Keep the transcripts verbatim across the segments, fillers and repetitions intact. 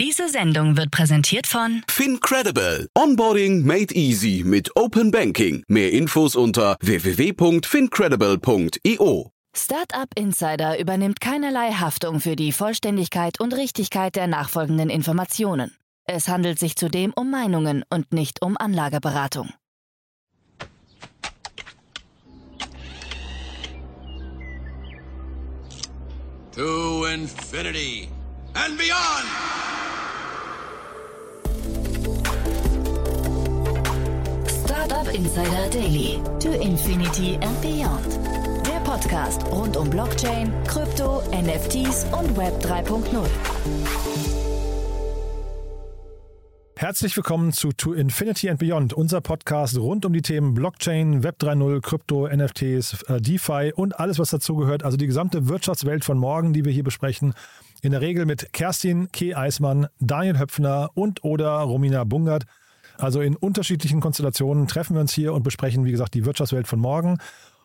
Diese Sendung wird präsentiert von FinCredible. Onboarding made easy mit Open Banking. Mehr Infos unter w w w punkt fincredible punkt i o. Startup Insider übernimmt keinerlei Haftung für die Vollständigkeit und Richtigkeit der nachfolgenden Informationen. Es handelt sich zudem um Meinungen und nicht um Anlageberatung. To Infinity and Beyond! Startup Insider Daily, To Infinity and Beyond. Der Podcast rund um Blockchain, Krypto, N F Ts und Web drei Punkt null. Herzlich willkommen zu To Infinity and Beyond, unser Podcast rund um die Themen Blockchain, Web drei Punkt null, Krypto, N F Ts, DeFi und alles, was dazugehört. Also die gesamte Wirtschaftswelt von morgen, die wir hier besprechen. In der Regel mit Kerstin K. Eismann, Daniel Höpfner und oder Romina Bungert. Also in unterschiedlichen Konstellationen treffen wir uns hier und besprechen, wie gesagt, die Wirtschaftswelt von morgen.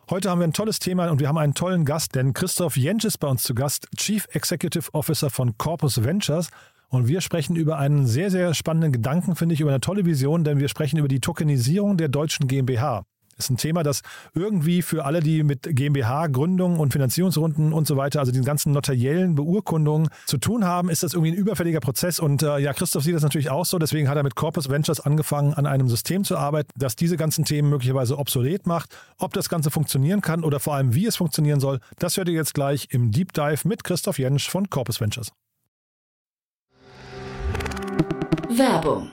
Heute haben wir ein tolles Thema und wir haben einen tollen Gast, denn Christoph Jentzsch ist bei uns zu Gast, Chief Executive Officer von Corpus Ventures. Und wir sprechen über einen sehr, sehr spannenden Gedanken, finde ich, über eine tolle Vision, denn wir sprechen über die Tokenisierung der deutschen GmbH. Ist ein Thema, das irgendwie für alle, die mit GmbH-Gründungen und Finanzierungsrunden und so weiter, also den ganzen notariellen Beurkundungen zu tun haben, ist das irgendwie ein überfälliger Prozess. Und äh, ja, Christoph sieht das natürlich auch so. Deswegen hat er mit Corpus Ventures angefangen, an einem System zu arbeiten, das diese ganzen Themen möglicherweise obsolet macht. Ob das Ganze funktionieren kann oder vor allem, wie es funktionieren soll, das hört ihr jetzt gleich im Deep Dive mit Christoph Jentzsch von Corpus Ventures. Werbung.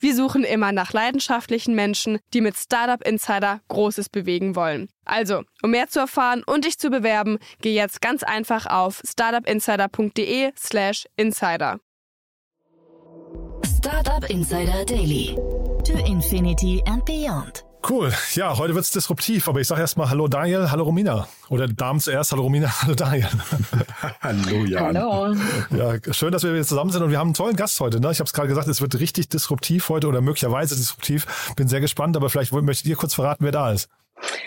Wir suchen immer nach leidenschaftlichen Menschen, die mit Startup Insider Großes bewegen wollen. Also, um mehr zu erfahren und dich zu bewerben, geh jetzt ganz einfach auf startupinsider.de slash insider. Startup Insider Daily. To Infinity and Beyond. Cool. Ja, heute wird's disruptiv, aber ich sage erstmal Hallo Daniel, Hallo Romina. Oder Damen zuerst, Hallo Romina, Hallo Daniel. Hallo Jan. Hallo. Ja, schön, dass wir jetzt zusammen sind und wir haben einen tollen Gast heute. Ne? Ich habe es gerade gesagt, es wird richtig disruptiv heute oder möglicherweise disruptiv. Bin sehr gespannt, aber vielleicht möchtet ihr kurz verraten, wer da ist.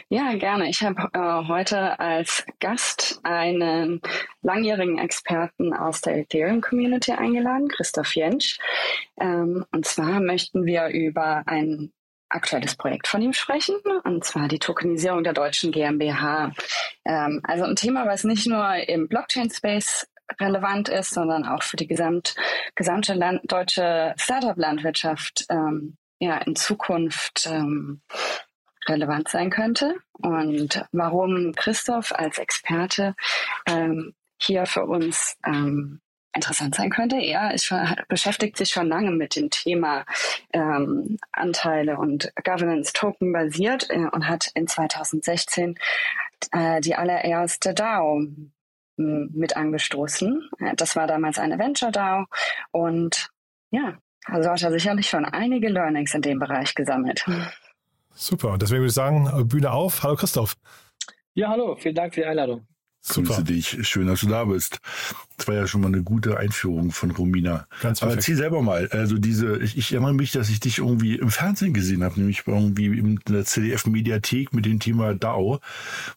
Ja, gerne. Ich habe äh, heute als Gast einen langjährigen Experten aus der Ethereum-Community eingeladen, Christoph Jentzsch. Ähm, und zwar möchten wir über ein aktuelles Projekt von ihm sprechen, und zwar die Tokenisierung der deutschen GmbH. Ähm, also ein Thema, was nicht nur im Blockchain-Space relevant ist, sondern auch für die gesamt, gesamte Land, deutsche Startup-Landwirtschaft ähm, ja, in Zukunft ähm, relevant sein könnte und warum Christoph als Experte ähm, hier für uns ähm, interessant sein könnte. Er ist schon, hat, beschäftigt sich schon lange mit dem Thema ähm, Anteile und Governance Token basiert äh, und hat in zweitausendsechzehn äh, die allererste DAO m- mit angestoßen. Das war damals eine Venture DAO und ja, also hat er sicherlich schon einige Learnings in dem Bereich gesammelt. Super, deswegen würde ich sagen, Bühne auf. Hallo Christoph. Ja, hallo, vielen Dank für die Einladung. Super. Grüße dich, schön, dass du da bist. Das war ja schon mal eine gute Einführung von Romina. Ganz Aber erzähl selber mal, also diese, ich, ich erinnere mich, dass ich dich irgendwie im Fernsehen gesehen habe, nämlich irgendwie in der Z D F-Mediathek mit dem Thema DAO.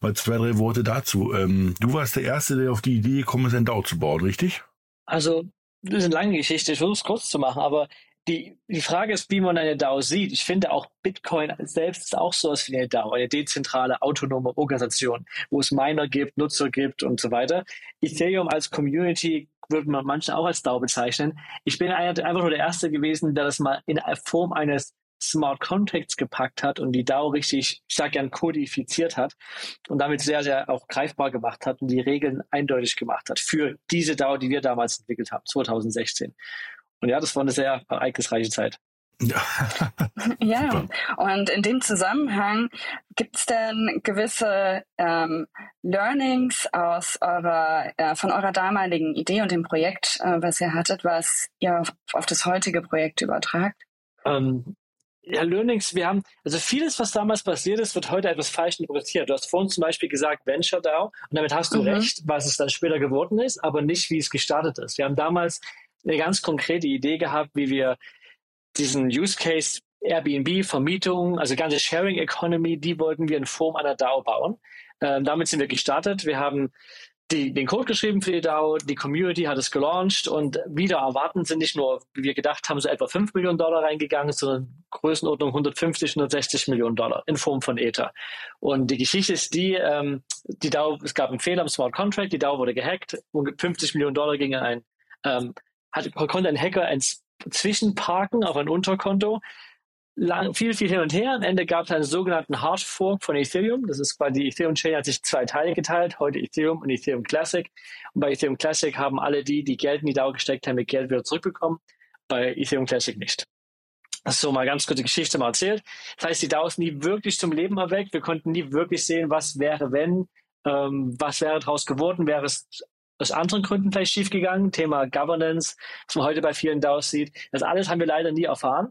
Mal zwei, drei Worte dazu. Du warst der Erste, der auf die Idee gekommen ist, ein DAO zu bauen, richtig? Also, das ist eine lange Geschichte, ich versuche es kurz zu machen, aber Die, die Frage ist, wie man eine DAO sieht. Ich finde auch Bitcoin selbst ist auch so was wie eine DAO, eine dezentrale, autonome Organisation, wo es Miner gibt, Nutzer gibt und so weiter. Ethereum als Community würde man manche auch als DAO bezeichnen. Ich bin einfach nur der Erste gewesen, der das mal in Form eines Smart Contracts gepackt hat und die DAO richtig, ich sage gern, kodifiziert hat und damit sehr, sehr auch greifbar gemacht hat und die Regeln eindeutig gemacht hat für diese DAO, die wir damals entwickelt haben, zweitausendsechzehn. Und ja, das war eine sehr ereignisreiche Zeit. Ja, ja. Und in dem Zusammenhang gibt es denn gewisse ähm, Learnings aus eurer, äh, von eurer damaligen Idee und dem Projekt, äh, was ihr hattet, was ihr auf, auf das heutige Projekt übertragt? Ähm, ja, Learnings, wir haben, also vieles, was damals passiert ist, wird heute etwas falsch interpretiert. Du hast vorhin zum Beispiel gesagt Venture DAO und damit hast du mhm. recht, was es dann später geworden ist, aber nicht, wie es gestartet ist. Wir haben damals eine ganz konkrete Idee gehabt, wie wir diesen Use Case Airbnb, Vermietung, also ganze Sharing Economy, die wollten wir in Form einer DAO bauen. Ähm, damit sind wir gestartet. Wir haben die, den Code geschrieben für die DAO, die Community hat es gelauncht und wieder erwartend sind nicht nur, wie wir gedacht haben, so etwa fünf Millionen Dollar reingegangen, sondern Größenordnung hundertfünfzig, hundertsechzig Millionen Dollar in Form von Ether. Und die Geschichte ist die, ähm, die DAO, es gab einen Fehler im Smart Contract, die DAO wurde gehackt und fünfzig Millionen Dollar gingen ein, ähm, hat, konnte ein Hacker ins Zwischenparken auf ein Unterkonto, lang, viel, viel hin und her. Am Ende gab es einen sogenannten Hard Fork von Ethereum. Das ist quasi, die Ethereum-Chain hat sich zwei Teile geteilt, heute Ethereum und Ethereum Classic. Und bei Ethereum Classic haben alle die, die Geld in die DAO gesteckt haben, ihr Geld wieder zurückbekommen, bei Ethereum Classic nicht. Das ist so mal ganz kurze Geschichte mal erzählt. Das heißt, die DAO ist nie wirklich zum Leben erweckt. Wir konnten nie wirklich sehen, was wäre, wenn, ähm, was wäre daraus geworden, wäre es aus anderen Gründen vielleicht schiefgegangen, Thema Governance, was man heute bei vielen DAOs sieht. Das alles haben wir leider nie erfahren.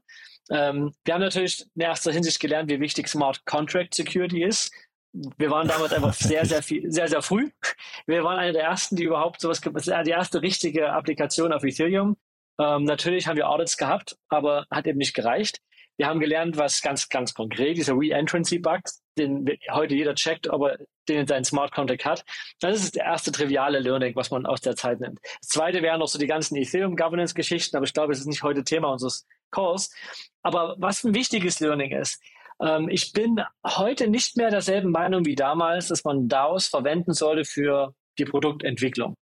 Ähm, wir haben natürlich in erster Hinsicht gelernt, wie wichtig Smart Contract Security ist. Wir waren damals einfach sehr, sehr viel, sehr, sehr früh. Wir waren eine der ersten, die überhaupt sowas, die erste richtige Applikation auf Ethereum. Ähm, natürlich haben wir Audits gehabt, aber hat eben nicht gereicht. Wir haben gelernt, was ganz, ganz konkret, dieser Re-Entrancy-Bug, den heute jeder checkt, ob er den in seinen Smart Contract hat. Das ist das erste triviale Learning, was man aus der Zeit nimmt. Das zweite wären noch so die ganzen Ethereum-Governance-Geschichten, aber ich glaube, es ist nicht heute Thema unseres Calls. Aber was ein wichtiges Learning ist, ähm, ich bin heute nicht mehr derselben Meinung wie damals, dass man DAOs verwenden sollte für die Produktentwicklung,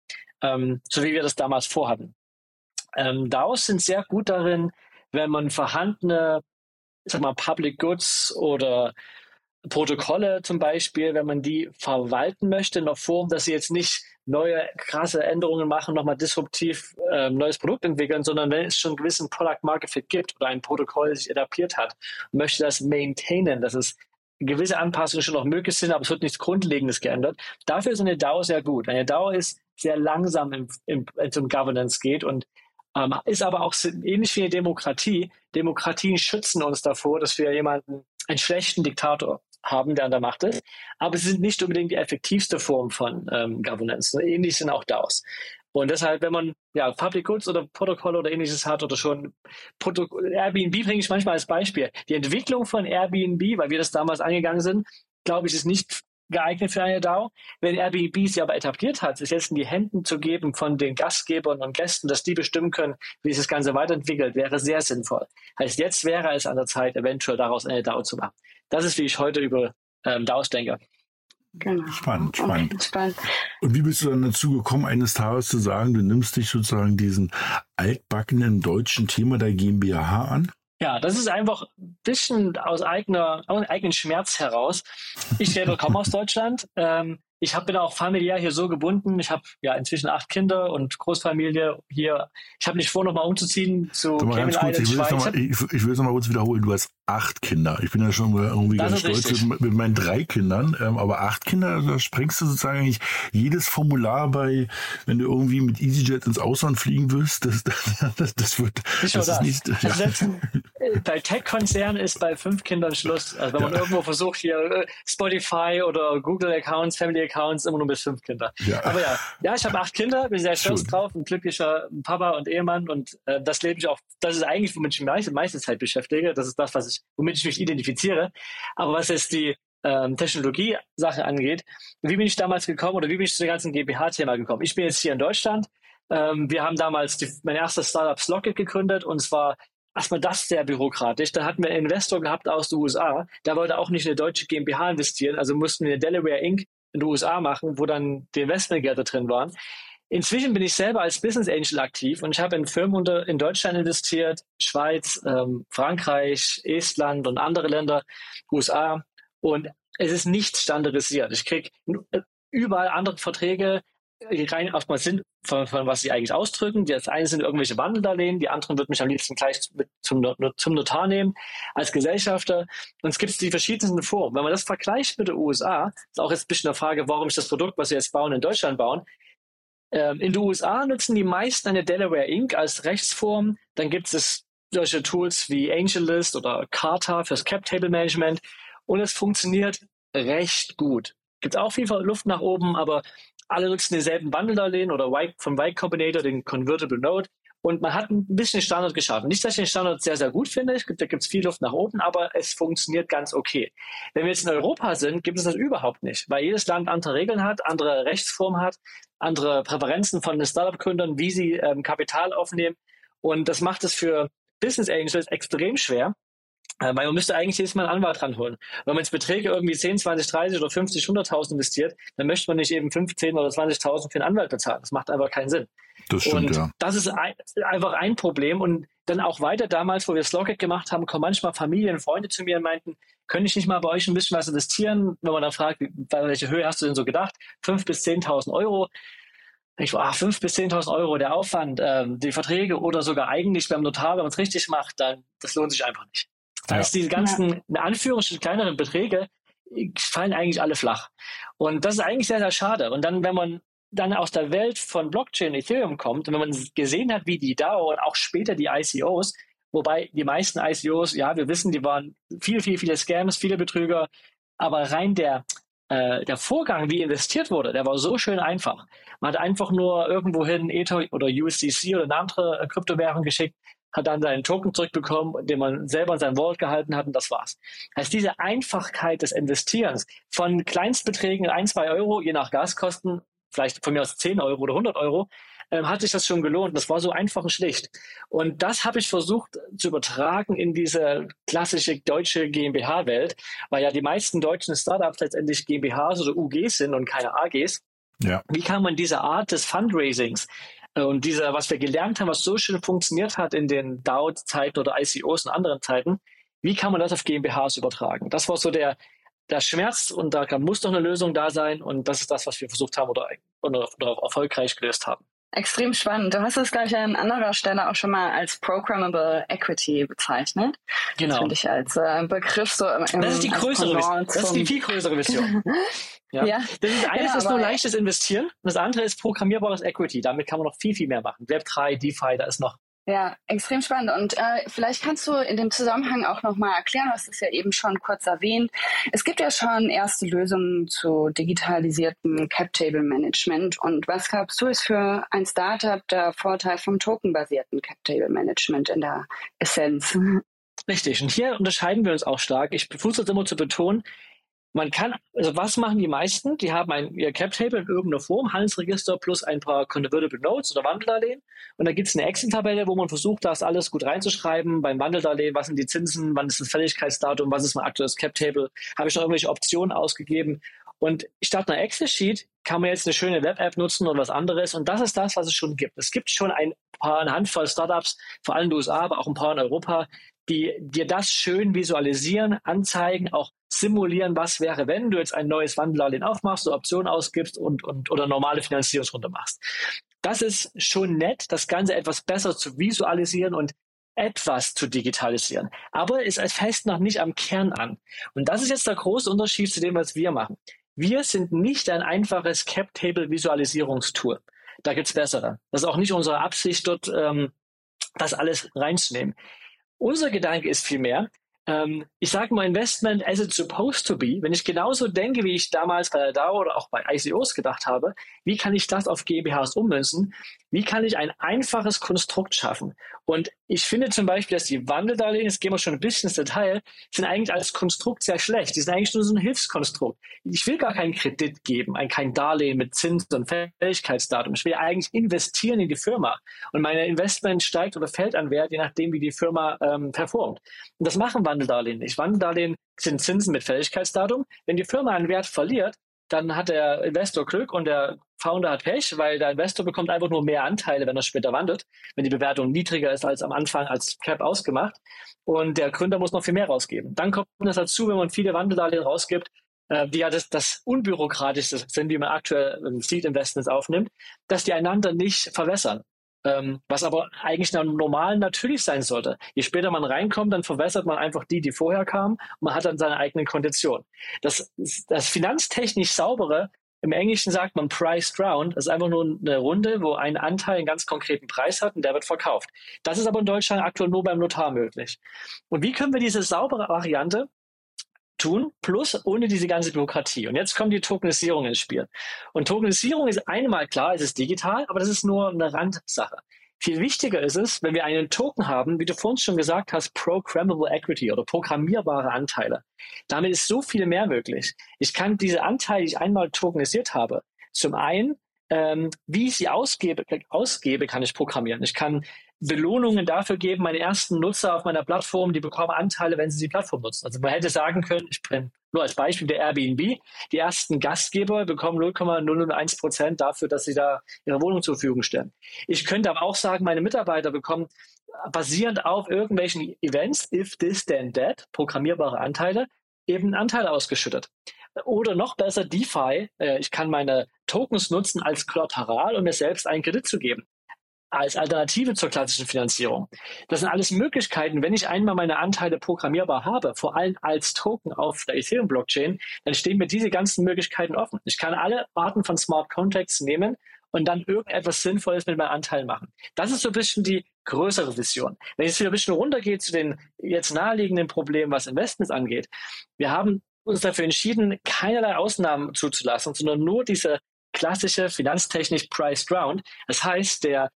ähm, so wie wir das damals vorhatten. Ähm, DAOs sind sehr gut darin, wenn man vorhandene, ich sag mal, Public Goods oder Protokolle zum Beispiel, wenn man die verwalten möchte in der Form, dass sie jetzt nicht neue krasse Änderungen machen, nochmal disruptiv äh, neues Produkt entwickeln, sondern wenn es schon einen gewissen Product Market Fit gibt oder ein Protokoll sich adaptiert hat, möchte das maintainen, dass es gewisse Anpassungen schon noch möglich sind, aber es wird nichts Grundlegendes geändert. Dafür ist eine DAO sehr gut. Eine DAO ist sehr langsam, im, im, zum Governance geht und ähm, ist aber auch ähnlich wie eine Demokratie. Demokratien schützen uns davor, dass wir jemanden, einen schlechten Diktator haben, der an der Macht ist, aber sie sind nicht unbedingt die effektivste Form von ähm, Governance. Ähnlich sind auch DAOs. Und deshalb, wenn man ja Public Goods oder Protokolle oder ähnliches hat oder schon Protok- Airbnb bringe ich manchmal als Beispiel. Die Entwicklung von Airbnb, weil wir das damals angegangen sind, glaube ich, ist nicht geeignet für eine DAO. Wenn Airbnb sie aber etabliert hat, es jetzt in die Händen zu geben von den Gastgebern und Gästen, dass die bestimmen können, wie sich das Ganze weiterentwickelt, wäre sehr sinnvoll. Heißt, jetzt wäre es an der Zeit, eventuell daraus eine DAO zu machen. Das ist, wie ich heute über ähm, DAOs denke. Genau. Spannend, spannend. Okay, spannend. Und wie bist du dann dazu gekommen, eines Tages zu sagen, du nimmst dich sozusagen diesen altbackenen deutschen Thema der GmbH an? Ja, das ist einfach ein bisschen aus eigener, aus eigenen Schmerz heraus. Ich selber komme aus Deutschland. Ähm, ich hab, bin auch familiär hier so gebunden. Ich habe ja inzwischen acht Kinder und Großfamilie hier. Ich habe nicht vor, nochmal umzuziehen zu Cayman Island, Schweiz. Ich will es nochmal kurz wiederholen. Du hast acht Kinder. Ich bin ja schon irgendwie das ganz stolz mit, mit meinen drei Kindern. Ähm, aber acht Kinder, da sprengst du sozusagen eigentlich jedes Formular bei, wenn du irgendwie mit EasyJet ins Ausland fliegen willst. Das, das, das, das wird nicht das. Ist nicht, ja. Das ist jetzt, bei Tech-Konzernen ist bei fünf Kindern Schluss. Also wenn man ja. irgendwo versucht, hier Spotify oder Google-Accounts, Family-Accounts, immer nur bis fünf Kinder. Ja. Aber ja, ja, ich habe acht Kinder, bin sehr stolz drauf, ein glücklicher Papa und Ehemann. Und äh, das lebe ich auch. Das ist eigentlich, womit ich mich meiste Zeit beschäftige. Das ist das, was ich womit ich mich identifiziere. Aber was jetzt die ähm, Technologie-Sache angeht, wie bin ich damals gekommen oder wie bin ich zu dem ganzen GmbH-Thema gekommen? Ich bin jetzt hier in Deutschland. Ähm, wir haben damals die, mein erstes Startup Slock.it gegründet und zwar erstmal das sehr bürokratisch. Dann hatten wir einen Investor gehabt aus den U S A. Der wollte auch nicht in eine deutsche GmbH investieren, also mussten wir eine Delaware Incorporated in den U S A machen, wo dann die Investmentgelder drin waren. Inzwischen bin ich selber als Business Angel aktiv und ich habe in Firmen unter, in Deutschland investiert, Schweiz, ähm, Frankreich, Estland und andere Länder, U S A. Und es ist nichts standardisiert. Ich kriege überall andere Verträge, rein auf was sind, von, von was sie eigentlich ausdrücken. Das eine sind irgendwelche Wandeldarlehen, die anderen wird mich am liebsten gleich mit zum, zum Notar nehmen, als Gesellschafter. Und es gibt die verschiedensten Formen. Wenn man das vergleicht mit den U S A, ist auch jetzt ein bisschen eine Frage, warum ich das Produkt, was wir jetzt bauen, in Deutschland bauen. Ähm, in den U S A nutzen die meisten eine Delaware Incorporated als Rechtsform. Dann gibt es solche Tools wie AngelList oder Carta fürs Cap-Table-Management. Und es funktioniert recht gut. Gibt es auch viel Luft nach oben, aber alle nutzen denselben Wandeldarlehen oder White, vom White Combinator, den Convertible Note. Und man hat ein bisschen Standard geschaffen. Nicht, dass ich den Standard sehr, sehr gut finde. Ich, da gibt es viel Luft nach oben, aber es funktioniert ganz okay. Wenn wir jetzt in Europa sind, gibt es das überhaupt nicht, weil jedes Land andere Regeln hat, andere Rechtsformen hat, andere Präferenzen von den Startup-Gründern, wie sie ähm, Kapital aufnehmen. Und das macht es für Business Angels extrem schwer, weil man müsste eigentlich jedes Mal einen Anwalt ranholen. Wenn man jetzt Beträge irgendwie zehn, zwanzig, dreißig oder fünfzig, hunderttausend investiert, dann möchte man nicht eben fünfzehn oder zwanzigtausend für einen Anwalt bezahlen. Das macht einfach keinen Sinn. Das stimmt, und ja. Das ist ein, einfach ein Problem. Und dann auch weiter damals, wo wir Slock.it gemacht haben, kommen manchmal Familien, Freunde zu mir und meinten, könnte ich nicht mal bei euch ein bisschen was investieren? Wenn man dann fragt, bei welcher Höhe hast du denn so gedacht? fünftausend bis zehntausend Euro. Ich war, ach, fünftausend bis zehntausend Euro der Aufwand, ähm, die Verträge oder sogar eigentlich beim Notar, wenn man es richtig macht, dann das lohnt sich einfach nicht. Das heißt, diese ganzen, in Anführungsstrichen, kleineren Beträge fallen eigentlich alle flach. Und das ist eigentlich sehr, sehr schade. Und dann, wenn man dann aus der Welt von Blockchain und Ethereum kommt und wenn man gesehen hat, wie die DAO und auch später die I C Os, wobei die meisten I C Os, ja, wir wissen, die waren viel, viel, viele Scams, viele Betrüger, aber rein der, äh, der Vorgang, wie investiert wurde, der war so schön einfach. Man hat einfach nur irgendwohin Ether oder U S D C oder eine andere Kryptowährung geschickt, hat dann seinen Token zurückbekommen, den man selber in sein Wallet gehalten hat und das war's. Also diese Einfachkeit des Investierens von Kleinstbeträgen ein, zwei Euro, je nach Gaskosten, vielleicht von mir aus zehn Euro oder hundert Euro, ähm, hat sich das schon gelohnt. Das war so einfach und schlicht. Und das habe ich versucht zu übertragen in diese klassische deutsche GmbH-Welt, weil ja die meisten deutschen Startups letztendlich GmbHs oder U Gs sind und keine A Gs. Ja. Wie kann man diese Art des Fundraisings und dieser, was wir gelernt haben, was so schön funktioniert hat in den DAO-Zeiten oder I C Os und anderen Zeiten, wie kann man das auf GmbHs übertragen? Das war so der, der Schmerz und da muss doch eine Lösung da sein und das ist das, was wir versucht haben oder, oder, oder erfolgreich gelöst haben. Extrem spannend. Du hast es, glaube ich, an anderer Stelle auch schon mal als Programmable Equity bezeichnet. Genau. Das finde ich als äh, Begriff so im, im, das ist die größere Vision. Das ist die viel größere Vision. Ja. Ja. Das ist eines ja, ist nur leichtes Investieren und das andere ist programmierbares Equity. Damit kann man noch viel, viel mehr machen. Web drei, DeFi, da ist noch. Ja, extrem spannend. Und äh, vielleicht kannst du in dem Zusammenhang auch nochmal erklären, du hast es ja eben schon kurz erwähnt. Es gibt ja schon erste Lösungen zu digitalisiertem Cap-Table-Management. Und was glaubst du, ist für ein Startup der Vorteil vom tokenbasierten Cap-Table-Management in der Essenz? Richtig. Und hier unterscheiden wir uns auch stark. Ich versuche es immer zu betonen. Man kann, also was machen die meisten? Die haben ein, ihr Cap-Table in irgendeiner Form, Handelsregister plus ein paar Convertible Notes oder Wandeldarlehen. Und da gibt es eine Excel-Tabelle, wo man versucht, das alles gut reinzuschreiben. Beim Wandeldarlehen, was sind die Zinsen, wann ist das Fälligkeitsdatum, was ist mein aktuelles Cap-Table? Habe ich noch irgendwelche Optionen ausgegeben? Und statt einer Excel-Sheet kann man jetzt eine schöne Web-App nutzen oder was anderes. Und das ist das, was es schon gibt. Es gibt schon ein paar, eine Handvoll Startups, vor allem in den U S A, aber auch ein paar in Europa, die dir das schön visualisieren, anzeigen, auch simulieren, was wäre, wenn du jetzt ein neues Wandeldarlehen aufmachst, so Optionen ausgibst und, und oder normale Finanzierungsrunde machst. Das ist schon nett, das Ganze etwas besser zu visualisieren und etwas zu digitalisieren. Aber es fest noch nicht am Kern an. Und das ist jetzt der große Unterschied zu dem, was wir machen. Wir sind nicht ein einfaches Cap-Table-Visualisierungstool. Da gibt es bessere. Das ist auch nicht unsere Absicht, dort ähm, das alles reinzunehmen. Unser Gedanke ist vielmehr, ähm, ich sage mal Investment as it's supposed to be, wenn ich genauso denke, wie ich damals bei der DAO oder auch bei I C Os gedacht habe, wie kann ich das auf GmbHs ummünzen, wie kann ich ein einfaches Konstrukt schaffen? Und ich finde zum Beispiel, dass die Wandeldarlehen, jetzt gehen wir schon ein bisschen ins Detail, sind eigentlich als Konstrukt sehr schlecht, die sind eigentlich nur so ein Hilfskonstrukt. Ich will gar keinen Kredit geben, ein, kein Darlehen mit Zins und Fälligkeitsdatum, ich will eigentlich investieren in die Firma und mein Investment steigt oder fällt an Wert, je nachdem wie die Firma ähm, performt. Und das machen Wandeldarlehen nicht. Wandeldarlehen sind Zinsen mit Fälligkeitsdatum. Wenn die Firma einen Wert verliert, dann hat der Investor Glück und der Founder hat Pech, weil der Investor bekommt einfach nur mehr Anteile, wenn er später wandelt, wenn die Bewertung niedriger ist als am Anfang als Cap ausgemacht und der Gründer muss noch viel mehr rausgeben. Dann kommt das dazu, wenn man viele Wandeldarlehen rausgibt, die ja das, das Unbürokratischste sind, wie man aktuell Seed-Investments aufnimmt, dass die einander nicht verwässern. Ähm, was aber eigentlich normal natürlich sein sollte. Je später man reinkommt, dann verwässert man einfach die, die vorher kamen, und man hat dann seine eigenen Konditionen. Das, das finanztechnisch saubere, im Englischen sagt man priced round, ist einfach nur eine Runde, wo ein Anteil einen ganz konkreten Preis hat und der wird verkauft. Das ist aber in Deutschland aktuell nur beim Notar möglich. Und wie können wir diese saubere Variante tun, plus ohne diese ganze Bürokratie? Und jetzt kommt die Tokenisierung ins Spiel. Und Tokenisierung ist einmal klar, es ist digital, aber das ist nur eine Randsache. Viel wichtiger ist es, wenn wir einen Token haben, wie du vorhin schon gesagt hast, Programmable Equity oder programmierbare Anteile. Damit ist so viel mehr möglich. Ich kann diese Anteile, die ich einmal tokenisiert habe, zum einen, ähm, wie ich sie ausgebe, ausgebe, kann ich programmieren. Ich kann Belohnungen dafür geben, meine ersten Nutzer auf meiner Plattform, die bekommen Anteile, wenn sie die Plattform nutzen. Also man hätte sagen können, ich bin nur als Beispiel der Airbnb, die ersten Gastgeber bekommen null Komma null null eins Prozent dafür, dass sie da ihre Wohnung zur Verfügung stellen. Ich könnte aber auch sagen, meine Mitarbeiter bekommen basierend auf irgendwelchen Events, if this then that, programmierbare Anteile, eben Anteile ausgeschüttet. Oder noch besser DeFi, ich kann meine Tokens nutzen als Kollateral, um mir selbst einen Kredit zu geben, als Alternative zur klassischen Finanzierung. Das sind alles Möglichkeiten, wenn ich einmal meine Anteile programmierbar habe, vor allem als Token auf der Ethereum-Blockchain, dann stehen mir diese ganzen Möglichkeiten offen. Ich kann alle Arten von Smart Contracts nehmen und dann irgendetwas Sinnvolles mit meinen Anteilen machen. Das ist so ein bisschen die größere Vision. Wenn ich jetzt wieder ein bisschen runtergehe zu den jetzt naheliegenden Problemen, was Investments angeht, wir haben uns dafür entschieden, keinerlei Ausnahmen zuzulassen, sondern nur diese klassische finanztechnisch priced round. Das heißt, der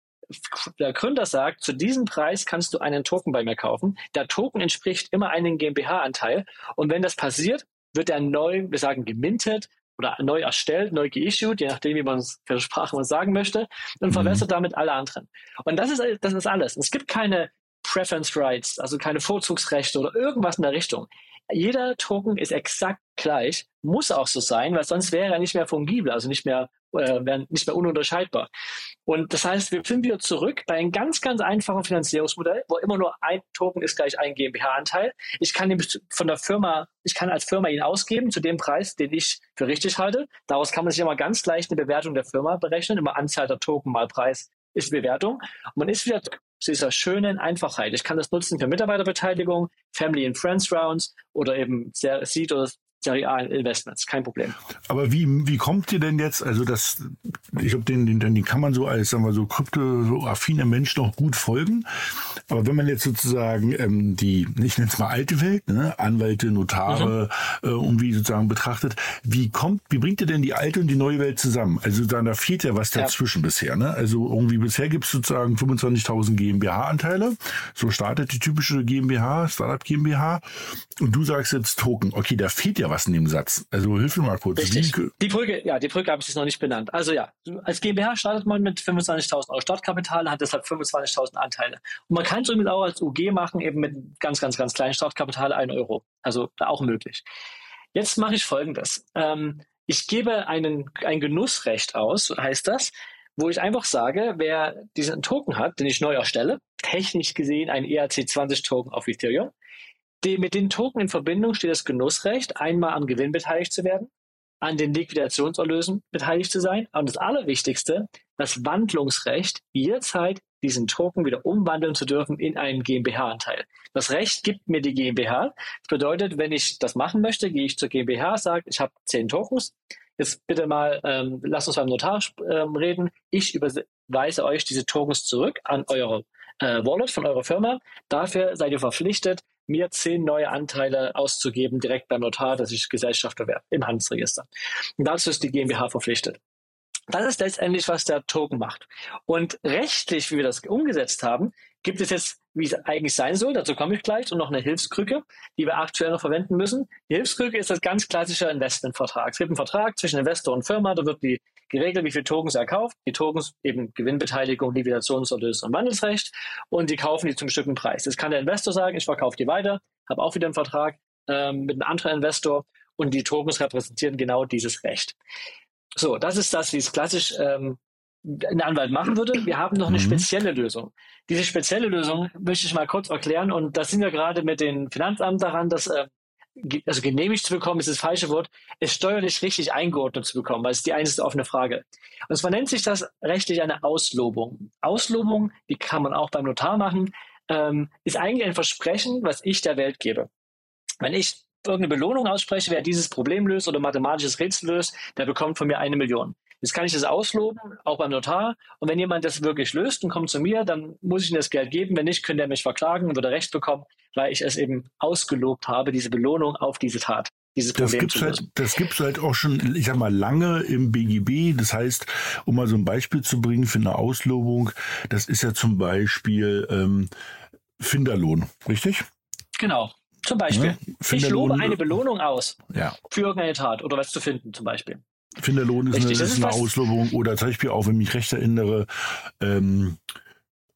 Der Gründer sagt, zu diesem Preis kannst du einen Token bei mir kaufen. Der Token entspricht immer einem GmbH-Anteil. Und wenn das passiert, wird er neu, wir sagen, gemintet oder neu erstellt, neu geissued, je nachdem, wie man es für Sprache sagen möchte, und mhm. verwässert damit alle anderen. Und das ist, das ist alles. Es gibt keine Preference Rights, also keine Vorzugsrechte oder irgendwas in der Richtung. Jeder Token ist exakt gleich, muss auch so sein, weil sonst wäre er nicht mehr fungibel, also nicht mehr, äh, nicht mehr ununterscheidbar. Und das heißt, wir finden wieder zurück bei einem ganz, ganz einfachen Finanzierungsmodell, wo immer nur ein Token ist gleich ein GmbH-Anteil. Ich kann ihn von der Firma, ich kann als Firma ihn ausgeben zu dem Preis, den ich für richtig halte. Daraus kann man sich immer ganz leicht eine Bewertung der Firma berechnen, immer Anzahl der Token mal Preis ist Bewertung. Und man ist wieder zu dieser schönen Einfachheit. Ich kann das nutzen für Mitarbeiterbeteiligung, Family and Friends Rounds oder eben Seed oder Serie A Investments. Kein Problem. Aber wie, wie kommt ihr denn jetzt, also das, ich glaube, den, den, den kann man so als, sagen wir so, krypto-affiner Mensch noch gut folgen. Aber wenn man jetzt sozusagen ähm, die, ich nenne es mal alte Welt, ne, Anwälte, Notare, mhm. äh, irgendwie sozusagen betrachtet, wie kommt, wie bringt ihr denn die alte und die neue Welt zusammen? Also da, da fehlt ja was dazwischen ja. bisher, ne? Also irgendwie bisher gibt es sozusagen fünfundzwanzigtausend GmbH-Anteile. So startet die typische GmbH, Startup GmbH. Und du sagst jetzt Token. Okay, da fehlt ja was. Was in dem Satz? Also hilf mir mal kurz. Richtig. Wie? Die Brücke, ja, die Brücke habe ich jetzt noch nicht benannt. Also ja, als GmbH startet man mit fünfundzwanzigtausend Euro Startkapital, hat deshalb fünfundzwanzigtausend Anteile. Und man kann es übrigens auch als U G machen, eben mit ganz, ganz, ganz kleinen Startkapital, ein Euro. Also auch möglich. Jetzt mache ich Folgendes. Ähm, ich gebe einen, ein Genussrecht aus, heißt das, wo ich einfach sage, wer diesen Token hat, den ich neu erstelle, technisch gesehen ein E R C zwanzig Token auf Ethereum, Die, mit den Token in Verbindung steht das Genussrecht, einmal am Gewinn beteiligt zu werden, an den Liquidationserlösen beteiligt zu sein und das Allerwichtigste, das Wandlungsrecht, jederzeit diesen Token wieder umwandeln zu dürfen in einen GmbH-Anteil. Das Recht gibt mir die GmbH. Das bedeutet, wenn ich das machen möchte, gehe ich zur GmbH, sage, ich habe zehn Tokens, jetzt bitte mal, ähm, lasst uns beim Notar ähm, reden, ich überweise euch diese Tokens zurück an eure äh, Wallet von eurer Firma, dafür seid ihr verpflichtet, mir zehn neue Anteile auszugeben, direkt beim Notar, dass ich Gesellschafter werde, im Handelsregister. Und dazu ist die GmbH verpflichtet. Das ist letztendlich, was der Token macht. Und rechtlich, wie wir das umgesetzt haben, gibt es jetzt, wie es eigentlich sein soll, dazu komme ich gleich, und noch eine Hilfskrücke, die wir aktuell noch verwenden müssen. Die Hilfskrücke ist das ganz klassische Investmentvertrag. Es gibt einen Vertrag zwischen Investor und Firma, da wird die geregelt, wie viele Tokens er kauft. Die Tokens eben Gewinnbeteiligung, Liquidationserlöse und Wandelsrecht, und die kaufen die zum bestimmten Preis. Jetzt kann der Investor sagen, ich verkaufe die weiter, habe auch wieder einen Vertrag ähm, mit einem anderen Investor, und die Tokens repräsentieren genau dieses Recht. So, das ist das, wie es klassisch ähm, ein Anwalt machen würde. Wir haben noch eine mhm. spezielle Lösung. Diese spezielle Lösung möchte ich mal kurz erklären, und da sind wir gerade mit dem Finanzamt daran, das äh, also genehmigt zu bekommen ist das falsche Wort, es steuerlich richtig eingeordnet zu bekommen, weil es die einzige offene Frage. Und zwar nennt sich das rechtlich eine Auslobung. Auslobung, die kann man auch beim Notar machen, ähm, ist eigentlich ein Versprechen, was ich der Welt gebe. Wenn ich irgendeine Belohnung ausspreche, wer dieses Problem löst oder mathematisches Rätsel löst, der bekommt von mir eine Million. Jetzt kann ich das ausloben, auch beim Notar. Und wenn jemand das wirklich löst und kommt zu mir, dann muss ich ihm das Geld geben. Wenn nicht, könnte er mich verklagen und würde Recht bekommen, weil ich es eben ausgelobt habe, diese Belohnung auf diese Tat. Dieses Problem das gibt's zu lösen. Halt, das gibt's halt auch schon, ich sag mal, lange im B G B. Das heißt, um mal so ein Beispiel zu bringen für eine Auslobung, das ist ja zum Beispiel ähm, Finderlohn, richtig? Genau. Zum Beispiel, ja, ich lobe eine Belohnung aus ja. für irgendeine Tat oder was zu finden zum Beispiel. Finderlohn ist, Richtig, eine, ist eine Auslobung oder zum Beispiel auch, wenn ich mich recht erinnere, ähm,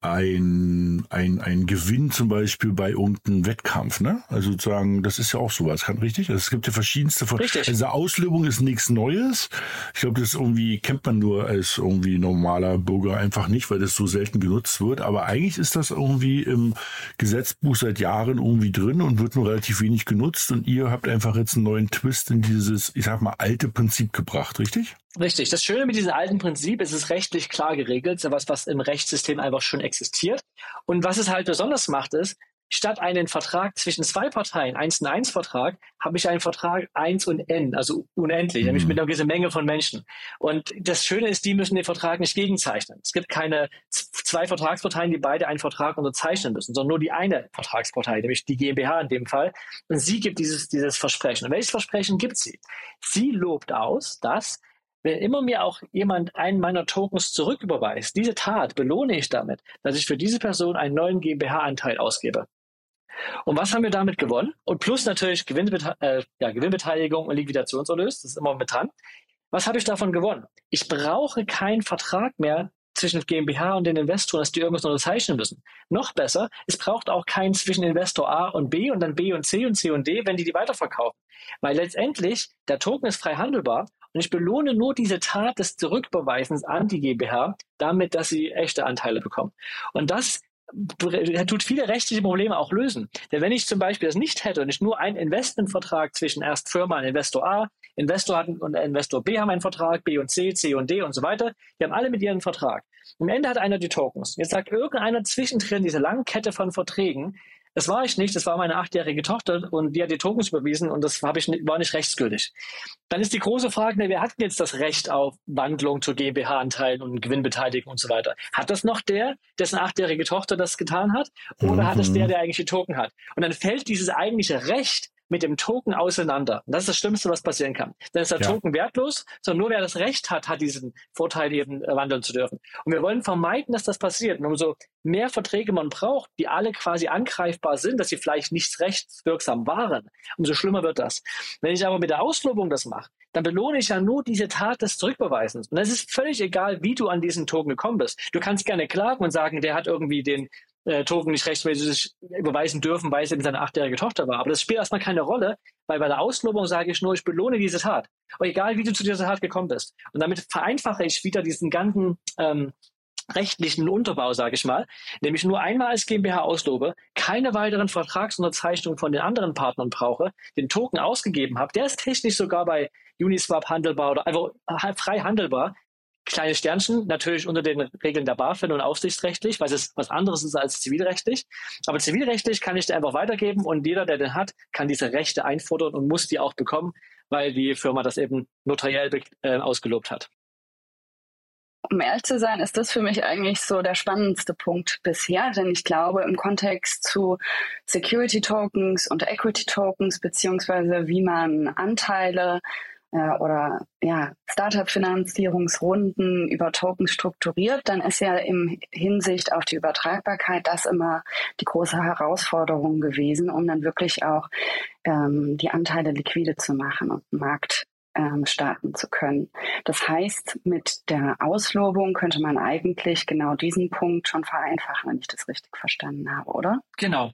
ein, ein, ein Gewinn zum Beispiel bei irgendeinem Wettkampf, ne? Also sozusagen, das ist ja auch sowas, kann richtig? Also es gibt ja verschiedenste von. Richtig. Also Auslobung ist nichts Neues. Ich glaube, das irgendwie kennt man nur als irgendwie normaler Bürger einfach nicht, weil das so selten genutzt wird. Aber eigentlich ist das irgendwie im Gesetzbuch seit Jahren irgendwie drin und wird nur relativ wenig genutzt. Und ihr habt einfach jetzt einen neuen Twist in dieses, ich sag mal, alte Prinzip gebracht, richtig? Richtig. Das Schöne mit diesem alten Prinzip ist, es ist rechtlich klar geregelt, was, was im Rechtssystem einfach schon existiert. Und was es halt besonders macht, ist, statt einen Vertrag zwischen zwei Parteien, eins und eins Vertrag, habe ich einen Vertrag eins und en, also unendlich, mhm. nämlich mit einer gewissen Menge von Menschen. Und das Schöne ist, die müssen den Vertrag nicht gegenzeichnen. Es gibt keine zwei Vertragsparteien, die beide einen Vertrag unterzeichnen müssen, sondern nur die eine Vertragspartei, nämlich die GmbH in dem Fall. Und sie gibt dieses, dieses Versprechen. Und welches Versprechen gibt sie? Sie lobt aus, dass wenn immer mir auch jemand einen meiner Tokens zurücküberweist, diese Tat belohne ich damit, dass ich für diese Person einen neuen GmbH-Anteil ausgebe. Und was haben wir damit gewonnen? Und plus natürlich Gewinnbete- äh, ja, Gewinnbeteiligung und Liquidationserlös, das ist immer mit dran. Was habe ich davon gewonnen? Ich brauche keinen Vertrag mehr zwischen GmbH und den Investoren, dass die irgendwas unterzeichnen müssen. Noch besser, es braucht auch keinen zwischen Investor A und B und dann B und C und C und D, wenn die die weiterverkaufen. Weil letztendlich, der Token ist frei handelbar. Und ich belohne nur diese Tat des Zurücküberweisens an die GmbH damit, dass sie echte Anteile bekommen. Und das tut viele rechtliche Probleme auch lösen. Denn wenn ich zum Beispiel das nicht hätte und ich nur einen Investmentvertrag zwischen erst Firma und Investor A, Investor hat und Investor B haben einen Vertrag, B und C, C und D und so weiter, die haben alle mit ihren Vertrag. Am Ende hat einer die Tokens. Jetzt sagt irgendeiner zwischendrin diese lange Kette von Verträgen, das war ich nicht, das war meine achtjährige Tochter und die hat die Tokens überwiesen und das habe ich nicht, war nicht rechtsgültig. Dann ist die große Frage, ne, wer hat denn jetzt das Recht auf Wandlung zu GmbH-Anteilen und Gewinnbeteiligung und so weiter? Hat das noch der, dessen achtjährige Tochter das getan hat? Oder mhm. hat es der, der eigentlich die Token hat? Und dann fällt dieses eigentliche Recht mit dem Token auseinander. Und das ist das Schlimmste, was passieren kann. Dann ist der ja. Token wertlos, sondern nur wer das Recht hat, hat diesen Vorteil eben wandeln zu dürfen. Und wir wollen vermeiden, dass das passiert. Und umso mehr Verträge man braucht, die alle quasi angreifbar sind, dass sie vielleicht nicht rechtswirksam waren, umso schlimmer wird das. Wenn ich aber mit der Auslobung das mache, dann belohne ich ja nur diese Tat des Zurückbeweisens. Und es ist völlig egal, wie du an diesen Token gekommen bist. Du kannst gerne klagen und sagen, der hat irgendwie den Token nicht rechtmäßig überweisen dürfen, weil es eben seine achtjährige Tochter war. Aber das spielt erstmal keine Rolle, weil bei der Auslobung sage ich nur, ich belohne diese Tat. Und egal, wie du zu dieser Tat gekommen bist. Und damit vereinfache ich wieder diesen ganzen ähm, rechtlichen Unterbau, sage ich mal, nämlich nur einmal als GmbH auslobe, keine weiteren Vertragsunterzeichnungen von den anderen Partnern brauche, den Token ausgegeben habe, der ist technisch sogar bei Uniswap handelbar oder einfach frei handelbar. Kleine Sternchen, natürlich unter den Regeln der BaFin und aufsichtsrechtlich, weil es was anderes ist als zivilrechtlich. Aber zivilrechtlich kann ich den einfach weitergeben und jeder, der den hat, kann diese Rechte einfordern und muss die auch bekommen, weil die Firma das eben notariell äh, ausgelobt hat. Um ehrlich zu sein, ist das für mich eigentlich so der spannendste Punkt bisher, denn ich glaube, im Kontext zu Security Tokens und Equity Tokens, beziehungsweise wie man Anteile oder ja, Startup-Finanzierungsrunden über Tokens strukturiert, dann ist ja im Hinsicht auf die Übertragbarkeit das immer die große Herausforderung gewesen, um dann wirklich auch ähm, die Anteile liquide zu machen und einen Markt ähm, starten zu können. Das heißt, mit der Auslobung könnte man eigentlich genau diesen Punkt schon vereinfachen, wenn ich das richtig verstanden habe, oder? Genau.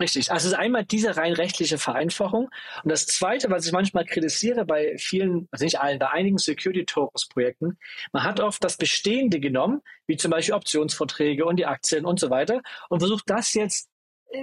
Richtig. Also es ist einmal diese rein rechtliche Vereinfachung. Und das Zweite, was ich manchmal kritisiere bei vielen, also nicht allen, bei einigen Security-Tokens-Projekten, man hat oft das Bestehende genommen, wie zum Beispiel Optionsverträge und die Aktien und so weiter, und versucht das jetzt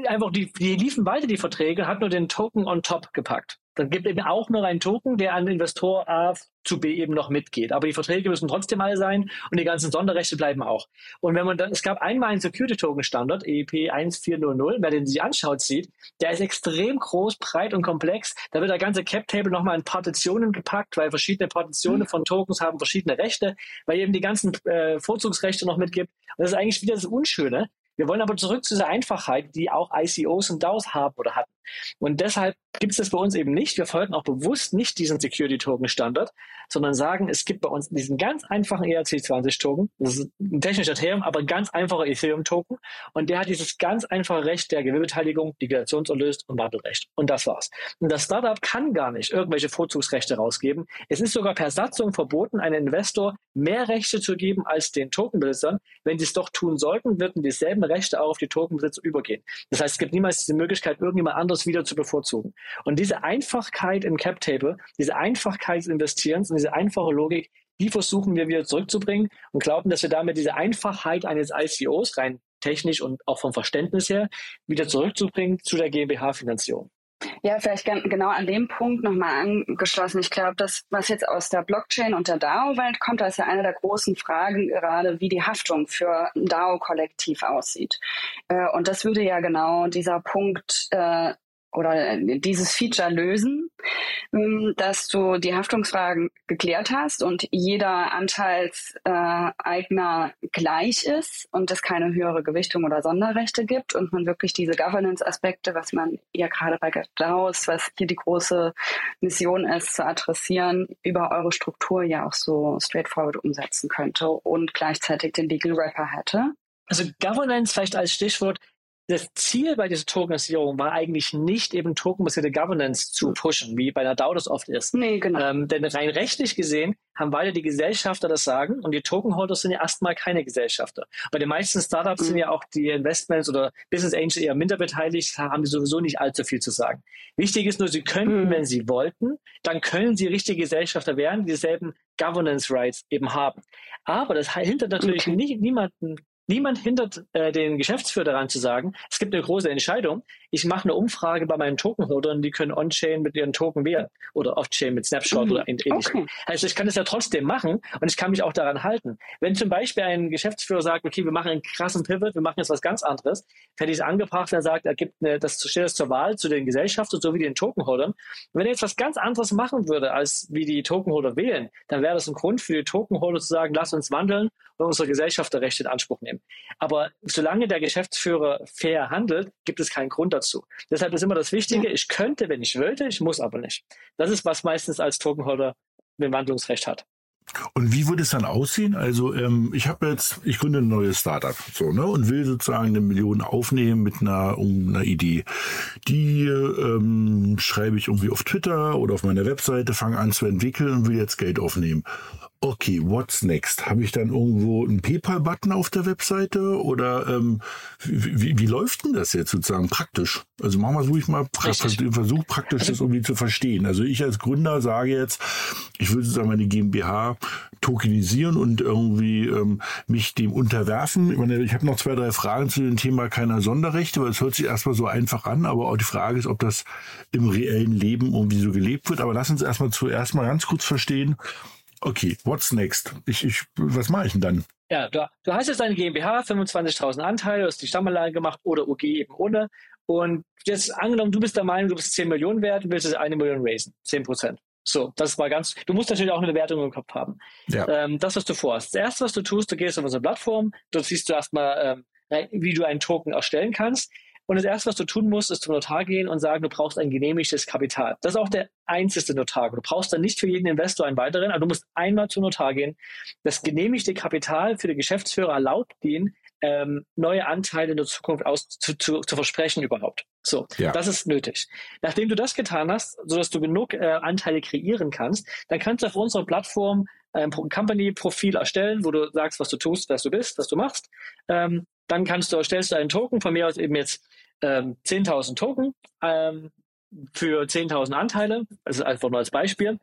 einfach, die, die liefen weiter, die Verträge, hat nur den Token on top gepackt. Dann gibt eben auch noch einen Token, der an Investor A zu B eben noch mitgeht. Aber die Verträge müssen trotzdem alle sein und die ganzen Sonderrechte bleiben auch. Und wenn man dann, es gab einmal einen Security-Token-Standard, E E P vierzehn hundert, wer den sich anschaut, sieht, der ist extrem groß, breit und komplex. Da wird der ganze Cap-Table nochmal in Partitionen gepackt, weil verschiedene Partitionen von Tokens haben verschiedene Rechte, weil eben die ganzen äh, Vorzugsrechte noch mitgibt. Und das ist eigentlich wieder das Unschöne. Wir wollen aber zurück zu dieser Einfachheit, die auch I C Os und D A Os haben oder hatten. Und deshalb gibt es das bei uns eben nicht. Wir folgen auch bewusst nicht diesen Security-Token-Standard, sondern sagen, es gibt bei uns diesen ganz einfachen E R C zwanzig Token. Das ist ein technischer Term, aber ein ganz einfacher Ethereum-Token. Und der hat dieses ganz einfache Recht der Gewinnbeteiligung, Liquidationserlös und Wandelrecht. Und das war's. Und das Startup kann gar nicht irgendwelche Vorzugsrechte rausgeben. Es ist sogar per Satzung verboten, einem Investor mehr Rechte zu geben als den Tokenbesitzern. Wenn sie es doch tun sollten, würden dieselben Rechte auch auf die Tokenbesitzer übergehen. Das heißt, es gibt niemals diese Möglichkeit, irgendjemand anderes wieder zu bevorzugen. Und diese Einfachkeit im Cap-Table, diese Einfachkeit des Investierens und diese einfache Logik, die versuchen wir wieder zurückzubringen und glauben, dass wir damit diese Einfachheit eines I C Os rein technisch und auch vom Verständnis her wieder zurückzubringen zu der GmbH-Finanzierung. Ja, vielleicht genau an dem Punkt nochmal angeschlossen. Ich glaube, das, was jetzt aus der Blockchain und der D A O-Welt kommt, da ist ja eine der großen Fragen gerade, wie die Haftung für ein D A O-Kollektiv aussieht. Und das würde ja genau dieser Punkt äh, oder dieses Feature lösen, dass du die Haftungsfragen geklärt hast und jeder Anteilseigner gleich ist und es keine höhere Gewichtung oder Sonderrechte gibt und man wirklich diese Governance-Aspekte, was man ja gerade bei D A Os, was hier die große Mission ist, zu adressieren, über eure Struktur ja auch so straightforward umsetzen könnte und gleichzeitig den Legal Wrapper hätte. Also Governance vielleicht als Stichwort. Das Ziel bei dieser Tokenisierung war eigentlich nicht, eben tokenbasierte Governance zu pushen, wie bei einer D A O das oft ist. Nee, genau. Ähm, denn rein rechtlich gesehen haben weiter die Gesellschafter das Sagen und die Tokenholder sind ja erstmal keine Gesellschafter. Bei den meisten Startups mhm. sind ja auch die Investments oder Business Angels eher minder beteiligt, haben die sowieso nicht allzu viel zu sagen. Wichtig ist nur, sie könnten, mhm. wenn sie wollten, dann können sie richtige Gesellschafter werden, die dieselben Governance Rights eben haben. Aber das hindert natürlich okay. nie, niemanden, Niemand hindert äh, den Geschäftsführer daran zu sagen, es gibt eine große Entscheidung, ich mache eine Umfrage bei meinen Tokenholdern, die können on-chain mit ihren Token wählen oder off-chain mit Snapshot mhm. oder ähnlichem. Okay. Also ich kann das ja trotzdem machen und ich kann mich auch daran halten. Wenn zum Beispiel ein Geschäftsführer sagt, okay, wir machen einen krassen Pivot, wir machen jetzt was ganz anderes, hätte ich es angebracht, wenn er sagt, er gibt eine, das steht das zur Wahl zu den Gesellschaften sowie den Tokenholdern. Und wenn er jetzt was ganz anderes machen würde, als wie die Tokenholder wählen, dann wäre das ein Grund für die Tokenholder zu sagen, lass uns wandeln und unsere Gesellschafterrechte in Anspruch nehmen. Aber solange der Geschäftsführer fair handelt, gibt es keinen Grund dazu. Deshalb ist immer das Wichtige, ja. ich könnte, wenn ich wollte, ich muss aber nicht. Das ist, was meistens als Tokenholder ein Wandlungsrecht hat. Und wie würde es dann aussehen? Also ähm, ich habe jetzt, ich gründe ein neues Startup so, ne, und will sozusagen eine Million aufnehmen mit einer, um, einer Idee. Die ähm, schreibe ich irgendwie auf Twitter oder auf meiner Webseite, fange an zu entwickeln und will jetzt Geld aufnehmen. Okay, what's next? Habe ich dann irgendwo einen PayPal-Button auf der Webseite oder ähm, wie, wie, wie läuft denn das jetzt sozusagen praktisch? Also machen wir es ruhig mal praktisch, versuch praktisch das irgendwie zu verstehen. Also ich als Gründer sage jetzt, ich will sozusagen meine GmbH tokenisieren und irgendwie ähm, mich dem unterwerfen. Ich meine, ich habe noch zwei, drei Fragen zu dem Thema keiner Sonderrechte, weil es hört sich erstmal so einfach an, aber auch die Frage ist, ob das im reellen Leben irgendwie so gelebt wird. Aber lass uns erstmal zuerst mal ganz kurz verstehen, okay, what's next? Ich, ich, was mache ich denn dann? Ja, du, du hast jetzt eine GmbH, fünfundzwanzigtausend Anteile, du hast die Stammanlage gemacht oder U G eben ohne. Und jetzt angenommen, du bist der Meinung, du bist zehn Millionen wert und willst jetzt eine Million raisen, zehn Prozent. So, das war ganz, du musst natürlich auch eine Bewertung im Kopf haben. Ja. Ähm, das, was du vorhast. Das erste, was du tust, du gehst auf unsere Plattform, dort siehst du erstmal, ähm, wie du einen Token erstellen kannst. Und das erste, was du tun musst, ist zum Notar gehen und sagen, du brauchst ein genehmigtes Kapital. Das ist auch der einzige Notar. Du brauchst dann nicht für jeden Investor einen weiteren, aber du musst einmal zum Notar gehen. Das genehmigte Kapital für den Geschäftsführer erlaubt ihn, ähm, neue Anteile in der Zukunft aus, zu, zu, zu versprechen überhaupt. So, ja. Das ist nötig. Nachdem du das getan hast, sodass du genug äh, Anteile kreieren kannst, dann kannst du auf unserer Plattform ein Company-Profil erstellen, wo du sagst, was du tust, was du bist, was du machst. Ähm, dann kannst du, erstellst du einen Token, von mir aus eben jetzt Ähm, zehntausend Token ähm, für zehntausend Anteile, also einfach nur als Beispiel.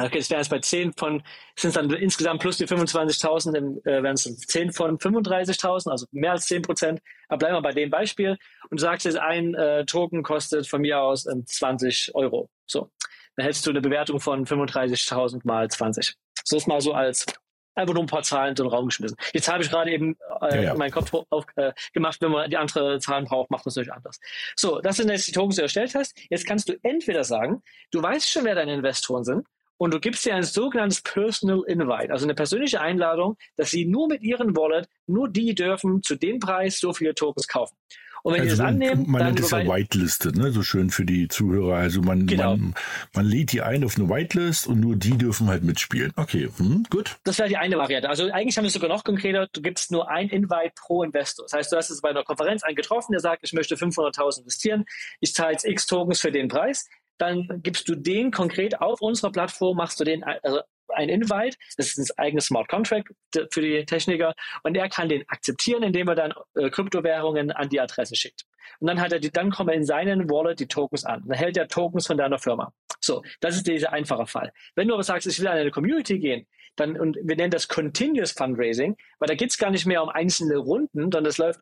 Okay, es wären jetzt bei zehn von, sind es dann insgesamt plus die fünfundzwanzigtausend, äh, wären es zehn von fünfunddreißigtausend, also mehr als zehn Prozent. Aber bleiben wir bei dem Beispiel und sagst jetzt, ein äh, Token kostet von mir aus ähm, zwanzig Euro. So, dann hättest du eine Bewertung von fünfunddreißigtausend mal zwanzig. So ist mal so als einfach nur ein paar Zahlen in den Raum geschmissen. Jetzt habe ich gerade eben äh, ja, ja. meinen Kopf auf, äh, gemacht, wenn man die andere Zahlen braucht, macht man es natürlich anders. So, das sind jetzt die Tokens, die du erstellt hast. Jetzt kannst du entweder sagen, du weißt schon, wer deine Investoren sind, und du gibst dir ein sogenanntes Personal Invite, also eine persönliche Einladung, dass sie nur mit ihren Wallet, nur die dürfen zu dem Preis so viele Tokens kaufen. Und wenn also die das annehmen, man dann nennt es ja Whitelisted, ne? So schön für die Zuhörer. Also man, genau. man, man lädt die ein auf eine Whitelist und nur die dürfen halt mitspielen. Okay, hm, gut. Das wäre die eine Variante. Also eigentlich haben wir es sogar noch konkreter. Du gibst nur ein Invite pro Investor. Das heißt, du hast es bei einer Konferenz einen getroffen, der sagt, ich möchte fünfhunderttausend investieren, ich zahle jetzt x Tokens für den Preis. Dann gibst du den konkret auf unserer Plattform, machst du den also ein Invite, das ist ein eigenes Smart Contract für die Techniker, und er kann den akzeptieren, indem er dann äh, Kryptowährungen an die Adresse schickt. Und dann hat er die, dann kommen in seinen Wallet die Tokens an. Dann hält er Tokens von deiner Firma. So, das ist dieser einfache Fall. Wenn du aber sagst, ich will an eine Community gehen, dann, und wir nennen das Continuous Fundraising, weil da geht es gar nicht mehr um einzelne Runden, sondern das läuft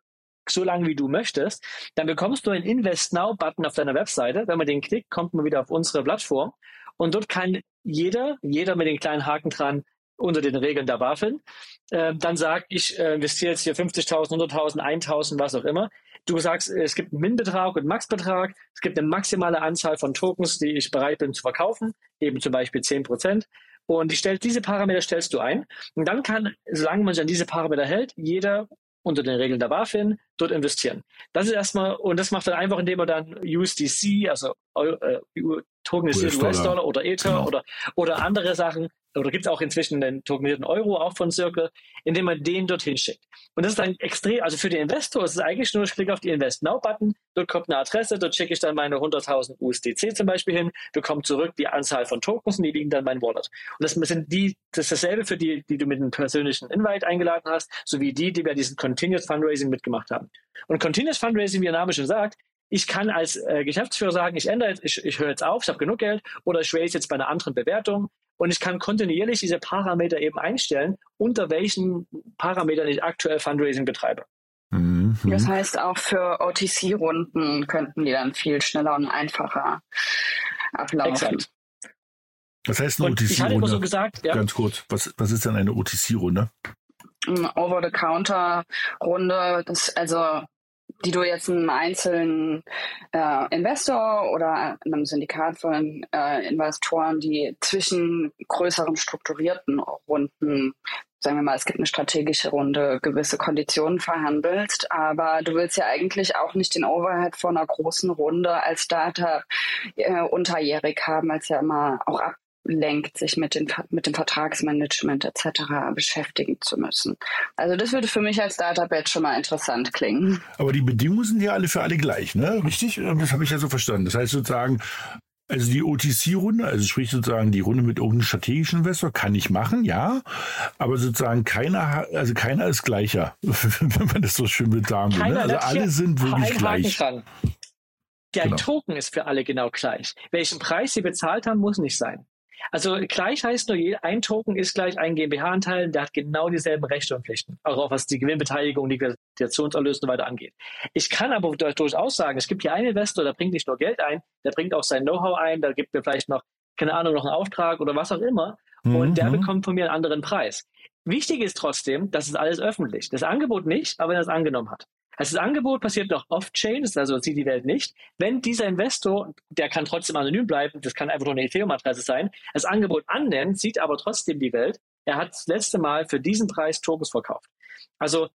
so lange, wie du möchtest, dann bekommst du einen Invest Now-Button auf deiner Webseite. Wenn man den klickt, kommt man wieder auf unsere Plattform und dort kann jeder, jeder mit den kleinen Haken dran unter den Regeln der BaFin, äh, dann sagt, ich äh, investiere jetzt hier fünfzigtausend, hunderttausend, tausend, was auch immer. Du sagst, es gibt einen Min-Betrag und einen Max-Betrag, es gibt eine maximale Anzahl von Tokens, die ich bereit bin zu verkaufen, eben zum Beispiel zehn Prozent. Und die stellt, diese Parameter stellst du ein und dann kann, solange man sich an diese Parameter hält, jeder unter den Regeln der BaFin, dort investieren. Das ist erstmal, und das macht dann einfach, indem man dann U S D C, also äh, tokenisierten U S-Dollar oder Ether genau. oder, oder andere Sachen, oder gibt es auch inzwischen den tokenisierten Euro, auch von Circle, indem man den dorthin schickt. Und das ist ein extrem, also für den Investor ist es eigentlich nur, ich klicke auf die Invest Now-Button, dort kommt eine Adresse, dort schicke ich dann meine hunderttausend U S D C zum Beispiel hin, bekomme zurück die Anzahl von Tokens und die liegen dann in mein Wallet. Und das sind die, das ist dasselbe für die, die du mit einem persönlichen Invite eingeladen hast, sowie die, die bei diesem Continuous Fundraising mitgemacht haben. Und Continuous Fundraising, wie der Name schon sagt, ich kann als äh, Geschäftsführer sagen, ich ändere jetzt, ich, ich höre jetzt auf, ich habe genug Geld, oder ich raise jetzt bei einer anderen Bewertung. Und ich kann kontinuierlich diese Parameter eben einstellen, unter welchen Parametern ich aktuell Fundraising betreibe. Mhm. Das heißt, auch für O T C-Runden könnten die dann viel schneller und einfacher ablaufen. Exakt. Das heißt eine O T C-Runde. Ich hatte immer so gesagt, ja. Ganz kurz, was, was ist denn eine O T C-Runde? Over-the-Counter-Runde, das also... die du jetzt einem einzelnen äh, Investor oder einem Syndikat von äh, Investoren, die zwischen größeren strukturierten Runden, sagen wir mal, es gibt eine strategische Runde, gewisse Konditionen verhandelst, aber du willst ja eigentlich auch nicht den Overhead von einer großen Runde als Startup äh, unterjährig haben, als ja immer auch ab lenkt, sich mit, den, mit dem Vertragsmanagement et cetera beschäftigen zu müssen. Also das würde für mich als Startup jetzt schon mal interessant klingen. Aber die Bedingungen sind ja alle für alle gleich, ne? Richtig? Das habe ich ja so verstanden. Das heißt sozusagen, also die O T C-Runde, also sprich sozusagen die Runde mit irgendeinem strategischen Investor, kann ich machen, ja, aber sozusagen keiner, also keiner ist gleicher, wenn man das so schön mit sagen will. Ne? Also alle sind wirklich gleich. Haken dran. Der genau. Token ist für alle genau gleich. Welchen Preis sie bezahlt haben, muss nicht sein. Also gleich heißt nur, ein Token ist gleich ein GmbH-Anteil, der hat genau dieselben Rechte und Pflichten, auch also was die Gewinnbeteiligung, die Liquidationserlöse und so weiter angeht. Ich kann aber durchaus sagen, es gibt hier einen Investor, der bringt nicht nur Geld ein, der bringt auch sein Know-how ein, der gibt mir vielleicht noch, keine Ahnung, noch einen Auftrag oder was auch immer und mhm. der bekommt von mir einen anderen Preis. Wichtig ist trotzdem, das ist alles öffentlich. Das Angebot nicht, aber wenn er es angenommen hat. Also das Angebot passiert noch off-chain, also sieht die Welt nicht. Wenn dieser Investor, der kann trotzdem anonym bleiben, das kann einfach nur eine Ethereum-Adresse sein, das Angebot annimmt, sieht aber trotzdem die Welt, er hat das letzte Mal für diesen Preis Tokens verkauft. Also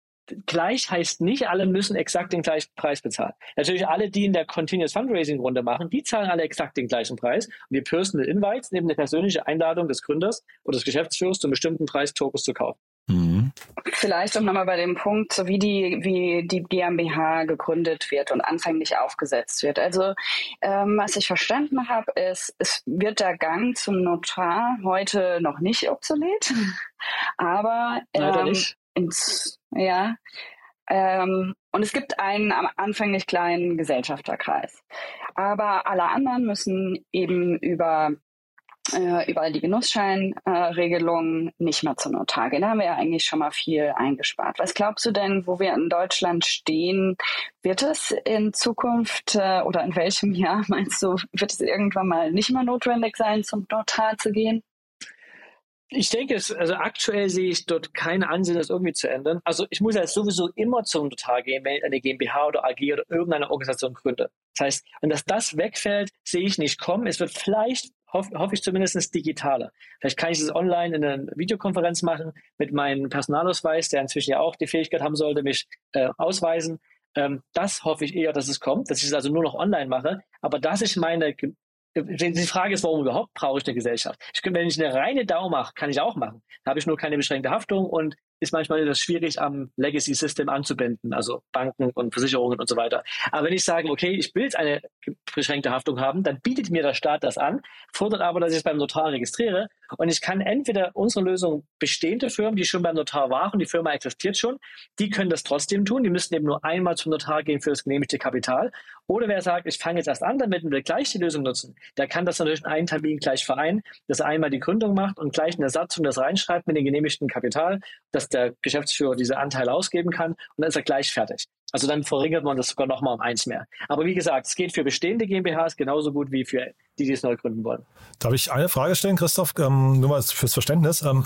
gleich heißt nicht, alle müssen exakt den gleichen Preis bezahlen. Natürlich alle, die in der Continuous Fundraising-Runde machen, die zahlen alle exakt den gleichen Preis. Und die Personal Invites nehmen eine persönliche Einladung des Gründers oder des Geschäftsführers, zum bestimmten Preis Tokens zu kaufen. Mhm. Vielleicht auch nochmal bei dem Punkt, so wie die, wie die GmbH gegründet wird und anfänglich aufgesetzt wird. Also ähm, was ich verstanden habe, ist, es wird der Gang zum Notar heute noch nicht obsolet, aber ähm, ins, ja, ähm, und es gibt einen am anfänglich kleinen Gesellschafterkreis. Aber alle anderen müssen eben über äh, über die Genussscheinregelung äh, nicht mehr zur Notargehen. Da haben wir ja eigentlich schon mal viel eingespart. Was glaubst du denn, wo wir in Deutschland stehen? Wird es in Zukunft äh, oder in welchem Jahr, meinst du, wird es irgendwann mal nicht mehr notwendig sein, zum Notar zu gehen? Ich denke, es, also aktuell sehe ich dort keinen Ansinn, das irgendwie zu ändern. Also ich muss ja sowieso immer zum Notar gehen, wenn ich eine GmbH oder A G oder irgendeine Organisation gründe. Das heißt, und dass das wegfällt, sehe ich nicht kommen. Es wird vielleicht, hoffe, hoffe ich zumindest, digitaler. Vielleicht kann ich das online in einer Videokonferenz machen mit meinem Personalausweis, der inzwischen ja auch die Fähigkeit haben sollte, mich äh, ausweisen. Ähm, das hoffe ich eher, dass es kommt, dass ich es also nur noch online mache. Aber dass ich meine... Die Frage ist, warum überhaupt brauche ich eine Gesellschaft? Ich könnte, wenn ich eine reine D A O mache, kann ich auch machen. Da habe ich nur keine beschränkte Haftung und ist manchmal etwas schwierig, am Legacy-System anzubinden, also Banken und Versicherungen und so weiter. Aber wenn ich sage, okay, ich will jetzt eine beschränkte Haftung haben, dann bietet mir der Staat das an, fordert aber, dass ich es beim Notar registriere. Und ich kann entweder unsere Lösung bestehende Firmen, die schon beim Notar waren, die Firma existiert schon, die können das trotzdem tun. Die müssen eben nur einmal zum Notar gehen für das genehmigte Kapital. Oder wer sagt, ich fange jetzt erst an damit und will gleich die Lösung nutzen, der kann das natürlich in einen Termin gleich vereinen, dass er einmal die Gründung macht und gleich in der Satzung das reinschreibt mit dem genehmigten Kapital, dass der Geschäftsführer diese Anteile ausgeben kann und dann ist er gleich fertig. Also dann verringert man das sogar nochmal um eins mehr. Aber wie gesagt, es geht für bestehende G m b Hs genauso gut wie für die, die es neu gründen wollen. Darf ich eine Frage stellen, Christoph? Ähm, nur mal fürs Verständnis. Ähm,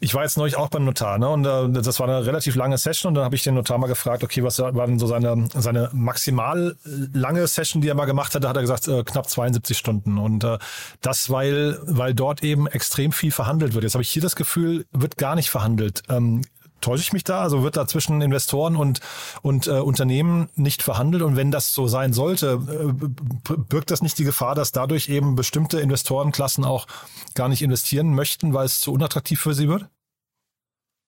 ich war jetzt neulich auch beim Notar, ne? Und äh, das war eine relativ lange Session und dann habe ich den Notar mal gefragt, okay, was war denn so seine, seine maximal lange Session, die er mal gemacht hat? Da hat er gesagt, äh, knapp zweiundsiebzig Stunden. Und äh, das, weil, weil dort eben extrem viel verhandelt wird. Jetzt habe ich hier das Gefühl, wird gar nicht verhandelt. Ähm, Täusche ich mich da? Also wird da zwischen Investoren und, und äh, Unternehmen nicht verhandelt? Und wenn das so sein sollte, äh, birgt das nicht die Gefahr, dass dadurch eben bestimmte Investorenklassen auch gar nicht investieren möchten, weil es zu unattraktiv für sie wird?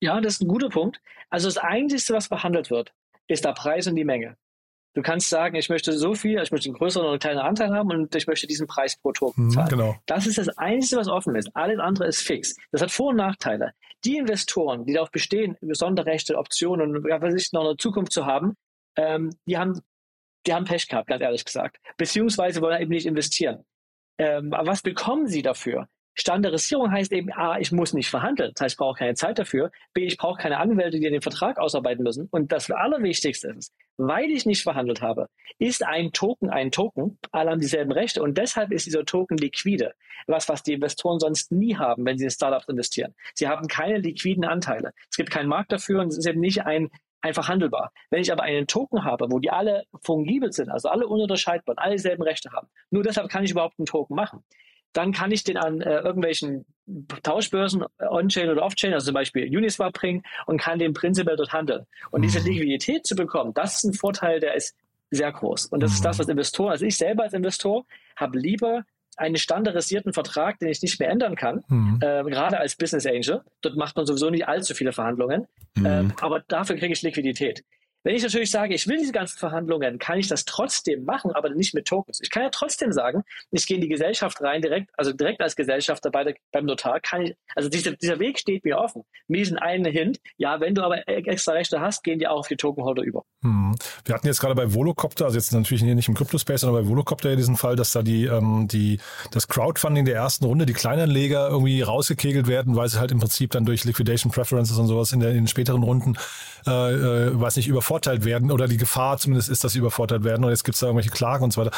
Ja, das ist ein guter Punkt. Also das Einzige, was verhandelt wird, ist der Preis und die Menge. Du kannst sagen, ich möchte so viel, ich möchte einen größeren oder einen kleinen Anteil haben und ich möchte diesen Preis pro Token zahlen. Genau. Das ist das Einzige, was offen ist. Alles andere ist fix. Das hat Vor- und Nachteile. Die Investoren, die darauf bestehen, Sonderrechte, Optionen und was ich noch eine Zukunft zu haben, ähm, die haben, die haben Pech gehabt, ganz ehrlich gesagt. Beziehungsweise wollen eben nicht investieren. Ähm, aber was bekommen sie dafür? Standardisierung heißt eben, A, ich muss nicht verhandeln, das heißt, ich brauche keine Zeit dafür, B, ich brauche keine Anwälte, die den Vertrag ausarbeiten müssen und das Allerwichtigste ist, weil ich nicht verhandelt habe, ist ein Token ein Token, alle haben dieselben Rechte und deshalb ist dieser Token liquide, was, was die Investoren sonst nie haben, wenn sie in Startups investieren. Sie haben keine liquiden Anteile, es gibt keinen Markt dafür und es ist eben nicht ein einfach handelbar. Wenn ich aber einen Token habe, wo die alle fungibel sind, also alle ununterscheidbar und alle dieselben Rechte haben, nur deshalb kann ich überhaupt einen Token machen. Dann kann ich den an äh, irgendwelchen Tauschbörsen on-chain oder off-chain, also zum Beispiel Uniswap bringen und kann den prinzipiell dort handeln. Und diese Liquidität zu bekommen, das ist ein Vorteil, der ist sehr groß. Und das ist das, was Investoren, also ich selber als Investor, habe lieber einen standardisierten Vertrag, den ich nicht mehr ändern kann, mhm. äh, gerade als Business Angel. Dort macht man sowieso nicht allzu viele Verhandlungen, mhm. äh, aber dafür kriege ich Liquidität. Wenn ich natürlich sage, ich will diese ganzen Verhandlungen, kann ich das trotzdem machen, aber nicht mit Tokens. Ich kann ja trotzdem sagen, ich gehe in die Gesellschaft rein, direkt, also direkt als Gesellschafter bei der, beim Notar, kann ich, also dieser, dieser Weg steht mir offen. Mir ist ein einen Hint, ja, wenn du aber extra Rechte hast, gehen die auch auf die Tokenholder über. Hm. Wir hatten jetzt gerade bei Volocopter, also jetzt natürlich nicht im Crypto-Space, sondern bei Volocopter in diesem Fall, dass da die, ähm, die, das Crowdfunding der ersten Runde, die Kleinanleger irgendwie rausgekegelt werden, weil sie halt im Prinzip dann durch Liquidation Preferences und sowas in, der, in den späteren Runden, äh, äh, weiß nicht, überfordert werden oder die Gefahr zumindest ist, dass sie übervorteilt werden und jetzt gibt es da irgendwelche Klagen und so weiter.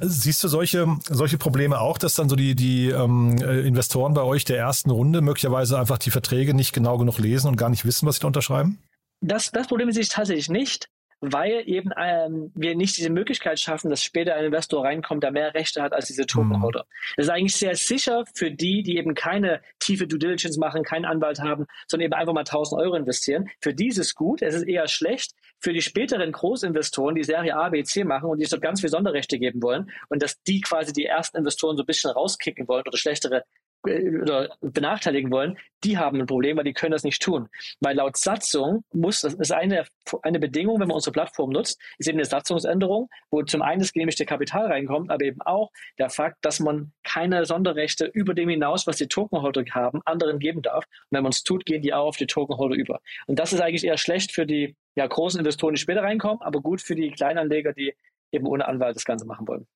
Siehst du solche, solche Probleme auch, dass dann so die, die ähm, Investoren bei euch der ersten Runde möglicherweise einfach die Verträge nicht genau genug lesen und gar nicht wissen, was sie da unterschreiben? Das, das Problem sehe ich tatsächlich nicht, weil eben ähm, wir nicht diese Möglichkeit schaffen, dass später ein Investor reinkommt, der mehr Rechte hat als diese Tokenholder. Hm. Das ist eigentlich sehr sicher für die, die eben keine tiefe Due Diligence machen, keinen Anwalt haben, sondern eben einfach mal tausend Euro investieren. Für die ist es gut, es ist eher schlecht für die späteren Großinvestoren, die Serie A, B, C machen und die es dort ganz viele Sonderrechte geben wollen und dass die quasi die ersten Investoren so ein bisschen rauskicken wollen oder schlechtere oder benachteiligen wollen, die haben ein Problem, weil die können das nicht tun. Weil laut Satzung muss, das ist eine, eine Bedingung, wenn man unsere Plattform nutzt, ist eben eine Satzungsänderung, wo zum einen das genehmigte Kapital reinkommt, aber eben auch der Fakt, dass man keine Sonderrechte über dem hinaus, was die Tokenholder haben, anderen geben darf. Und wenn man es tut, gehen die auch auf die Tokenholder über. Und das ist eigentlich eher schlecht für die ja, großen Investoren, die später reinkommen, aber gut für die Kleinanleger, die eben ohne Anwalt das Ganze machen wollen.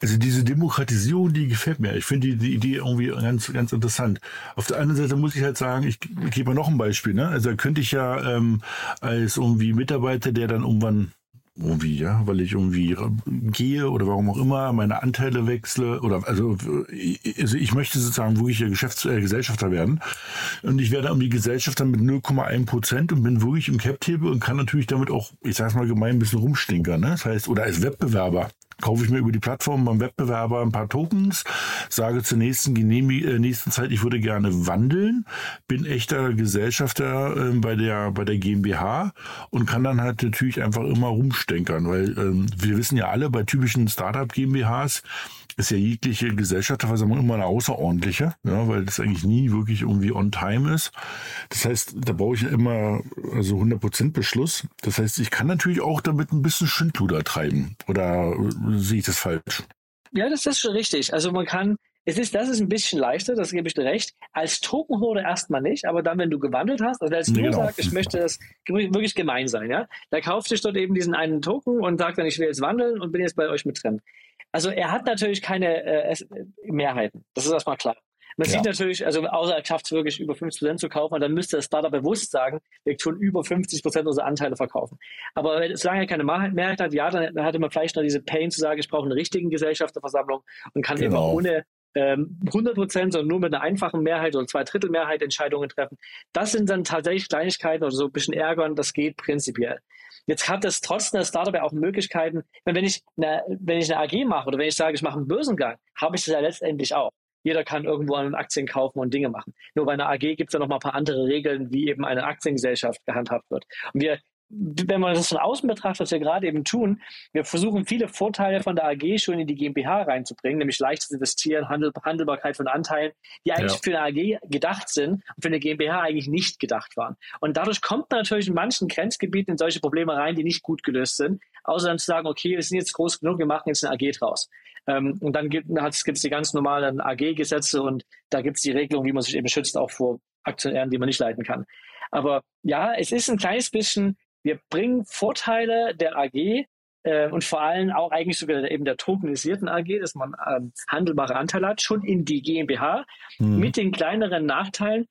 Also diese Demokratisierung, die gefällt mir. Ich finde die, die Idee irgendwie ganz, ganz interessant. Auf der anderen Seite muss ich halt sagen, ich, ich gebe mal noch ein Beispiel. Ne? Also da könnte ich ja ähm, als irgendwie Mitarbeiter, der dann irgendwann irgendwie, ja, weil ich irgendwie gehe oder warum auch immer, meine Anteile wechsle oder also, also ich möchte sozusagen wirklich Geschäfts- äh, Gesellschafter werden und ich werde irgendwie Gesellschafter mit null Komma eins Prozent und bin wirklich im Cap-Table und kann natürlich damit auch, ich sag's mal gemein, ein bisschen rumstinkern, ne? Das heißt, oder als Wettbewerber kaufe ich mir über die Plattform beim Wettbewerber ein paar Tokens, sage zur nächsten, Genehmig- äh, nächsten Zeit, ich würde gerne wandeln, bin echter Gesellschafter äh, bei der bei der GmbH und kann dann halt natürlich einfach immer rumstenkern, weil ähm, wir wissen ja alle, bei typischen Startup-GmbHs ist ja jegliche Gesellschafterversammlung immer eine außerordentliche, ja, weil das eigentlich nie wirklich irgendwie on time ist. Das heißt, da brauche ich ja immer also hundert Prozent Beschluss. Das heißt, ich kann natürlich auch damit ein bisschen Schindluder treiben. Oder sehe ich das falsch? Ja, das ist schon richtig. Also man kann, es ist, das ist ein bisschen leichter, das gebe ich dir recht. Als Tokenholder erstmal nicht, aber dann, wenn du gewandelt hast, also als du genau. sagst, ich möchte das wirklich gemein sein, ja, da kauft sich dort eben diesen einen Token und sagt dann, ich will jetzt wandeln und bin jetzt bei euch mit drin. Also er hat natürlich keine äh, Mehrheiten, das ist erstmal klar. Man ja. sieht natürlich, also außer er schafft es wirklich über fünfzig Prozent zu kaufen, dann müsste das Startup bewusst sagen, wir tun über fünfzig Prozent unserer Anteile verkaufen. Aber solange er keine Mehrheit hat, ja, dann hatte man vielleicht noch diese Pain zu sagen, ich brauche eine richtigen Gesellschafterversammlung und kann genau. eben ohne ähm, hundert Prozent, sondern nur mit einer einfachen Mehrheit oder zwei Drittel Mehrheit Entscheidungen treffen. Das sind dann tatsächlich Kleinigkeiten oder so ein bisschen ärgern, das geht prinzipiell. Jetzt hat das trotzdem das Startup ja auch Möglichkeiten, wenn ich eine, wenn ich eine A G mache oder wenn ich sage, ich mache einen Börsengang, habe ich das ja letztendlich auch. Jeder kann irgendwo an Aktien kaufen und Dinge machen. Nur bei einer A G gibt es ja noch mal ein paar andere Regeln, wie eben eine Aktiengesellschaft gehandhabt wird. Und wir, wenn man das von außen betrachtet, was wir gerade eben tun, wir versuchen viele Vorteile von der A G schon in die GmbH reinzubringen, nämlich leichtes Investieren, Handel, Handelbarkeit von Anteilen, die eigentlich ja. für eine A G gedacht sind und für eine GmbH eigentlich nicht gedacht waren. Und dadurch kommt man natürlich in manchen Grenzgebieten in solche Probleme rein, die nicht gut gelöst sind, außer dann zu sagen, okay, wir sind jetzt groß genug, wir machen jetzt eine A G draus. Ähm, und dann gibt es die ganz normalen A G-Gesetze und da gibt es die Regelung, wie man sich eben schützt, auch vor Aktionären, die man nicht leiten kann. Aber ja, es ist ein kleines bisschen, wir bringen Vorteile der A G äh, und vor allem auch eigentlich sogar eben der tokenisierten A G, dass man ähm, handelbare Anteile hat, schon in die GmbH mhm. mit den kleineren Nachteilen.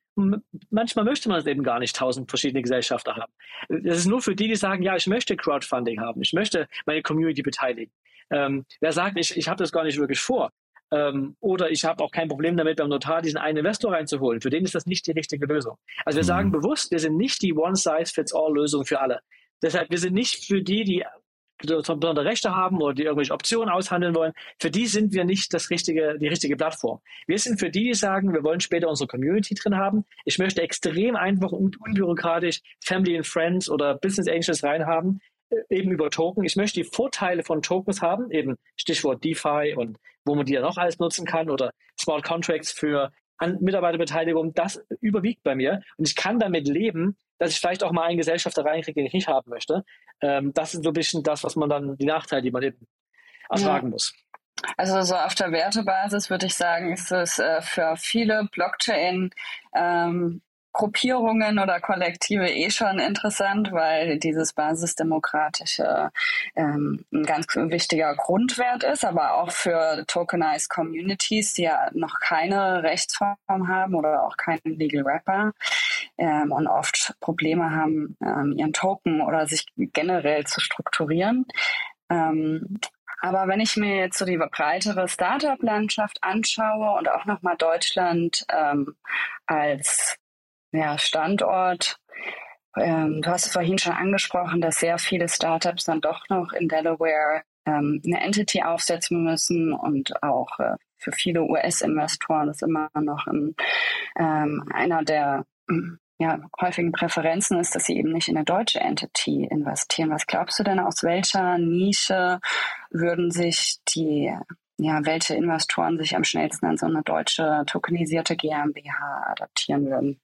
Manchmal möchte man es eben gar nicht, tausend verschiedene Gesellschafter haben. Das ist nur für die, die sagen, ja, ich möchte Crowdfunding haben, ich möchte meine Community beteiligen. Ähm, wer sagt, ich, ich habe das gar nicht wirklich vor ähm, oder ich habe auch kein Problem damit, beim Notar diesen einen Investor reinzuholen, für den ist das nicht die richtige Lösung. Also wir mhm. sagen bewusst, wir sind nicht die One-Size-Fits-All-Lösung für alle. Deshalb, wir sind nicht für die, die besondere Rechte haben oder die irgendwelche Optionen aushandeln wollen, für die sind wir nicht das richtige, die richtige Plattform. Wir sind für die, die sagen, wir wollen später unsere Community drin haben. Ich möchte extrem einfach und unbürokratisch Family and Friends oder Business Angels reinhaben, eben über Token. Ich möchte die Vorteile von Tokens haben, eben Stichwort DeFi und wo man die ja noch alles nutzen kann oder Smart Contracts für An- Mitarbeiterbeteiligung. Das überwiegt bei mir und ich kann damit leben, dass ich vielleicht auch mal einen Gesellschafter reinkriege, den ich nicht haben möchte. Ähm, das ist so ein bisschen das, was man dann, die Nachteile, die man eben ertragen ja. muss. Also so auf der Wertebasis würde ich sagen, ist es äh, für viele Blockchain ähm, Gruppierungen oder Kollektive eh schon interessant, weil dieses basisdemokratische ähm, ein ganz wichtiger Grundwert ist, aber auch für tokenized Communities, die ja noch keine Rechtsform haben oder auch keinen Legal Wrapper ähm, und oft Probleme haben, ähm, ihren Token oder sich generell zu strukturieren. Ähm, Aber wenn ich mir jetzt so die breitere Startup-Landschaft anschaue und auch nochmal Deutschland ähm, als ja, Standort, ähm, du hast vorhin schon angesprochen, dass sehr viele Startups dann doch noch in Delaware ähm, eine Entity aufsetzen müssen und auch äh, für viele U S-Investoren ist immer noch ein, ähm, einer der ja, häufigen Präferenzen ist, dass sie eben nicht in eine deutsche Entity investieren. Was glaubst du denn, aus welcher Nische würden sich die, ja, welche Investoren sich am schnellsten an so eine deutsche tokenisierte GmbH adaptieren würden?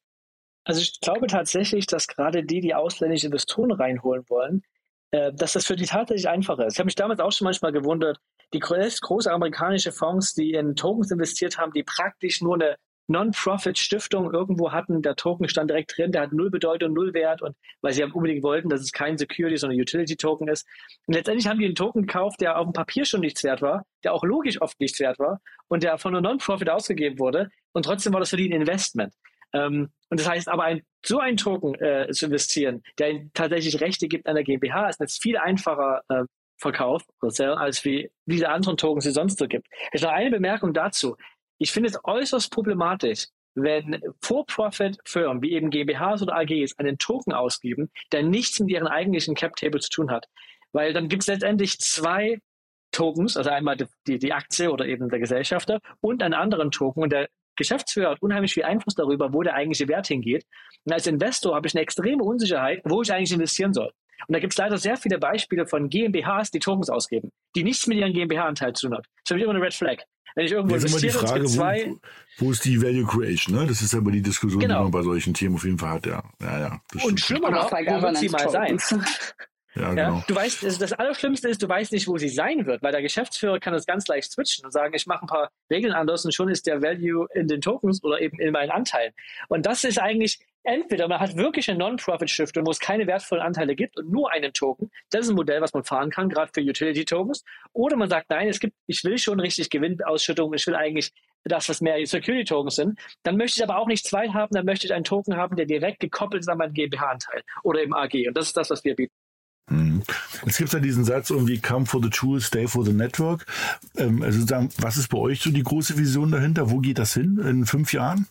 Also ich glaube tatsächlich, dass gerade die, die ausländische Investoren reinholen wollen, äh, dass das für die tatsächlich einfacher ist. Ich habe mich damals auch schon manchmal gewundert, die große amerikanische Fonds, die in Tokens investiert haben, die praktisch nur eine Non-Profit-Stiftung irgendwo hatten, der Token stand direkt drin, der hat null Bedeutung, null Wert, und weil sie unbedingt wollten, dass es kein Security, sondern Utility-Token ist. Und letztendlich haben die einen Token gekauft, der auf dem Papier schon nichts wert war, der auch logisch oft nichts wert war und der von einem Non-Profit ausgegeben wurde, und trotzdem war das für die ein Investment. Ähm, und das heißt aber, ein, so einen Token äh, zu investieren, der ihnen tatsächlich Rechte gibt an der GmbH, ist jetzt viel einfacher äh, Verkauf als wie diese anderen Tokens, die es sonst so gibt. Jetzt noch eine Bemerkung dazu. Ich finde es äußerst problematisch, wenn For-Profit-Firmen wie eben GmbHs oder A Gs einen Token ausgeben, der nichts mit ihren eigentlichen Cap-Table zu tun hat. Weil dann gibt es letztendlich zwei Tokens, also einmal die, die Aktie oder eben der Gesellschafter und einen anderen Token. Und der Geschäftsführer hat unheimlich viel Einfluss darüber, wo der eigentliche Wert hingeht. Und als Investor habe ich eine extreme Unsicherheit, wo ich eigentlich investieren soll. Und da gibt es leider sehr viele Beispiele von GmbHs, die Tokens ausgeben, die nichts mit ihren GmbH-Anteil zu tun hat. Das ist für mich immer eine Red Flag. Wenn ich irgendwo investiere, die Frage, zwei, wo, wo ist die Value Creation? Ne? Das ist ja immer die Diskussion, genau, die man bei solchen Themen auf jeden Fall hat. Ja, ja, ja, das und schlimmer noch, wo wird sie mal sein? Ja, genau. Ja, du weißt, also das Allerschlimmste ist, du weißt nicht, wo sie sein wird, weil der Geschäftsführer kann das ganz leicht switchen und sagen, ich mache ein paar Regeln anders und schon ist der Value in den Tokens oder eben in meinen Anteilen. Und das ist eigentlich, entweder man hat wirklich eine Non-Profit-Stiftung, wo es keine wertvollen Anteile gibt und nur einen Token. Das ist ein Modell, was man fahren kann, gerade für Utility-Tokens. Oder man sagt, nein, es gibt, ich will schon richtig Gewinnausschüttung, ich will eigentlich das, was mehr Security-Tokens sind. Dann möchte ich aber auch nicht zwei haben, dann möchte ich einen Token haben, der direkt gekoppelt ist an meinen GmbH-Anteil oder im A G. Und das ist das, was wir bieten. Es gibt ja diesen Satz irgendwie, come for the tool, stay for the network. Ähm, also sagen, was ist bei euch so die große Vision dahinter? Wo geht das hin in fünf Jahren?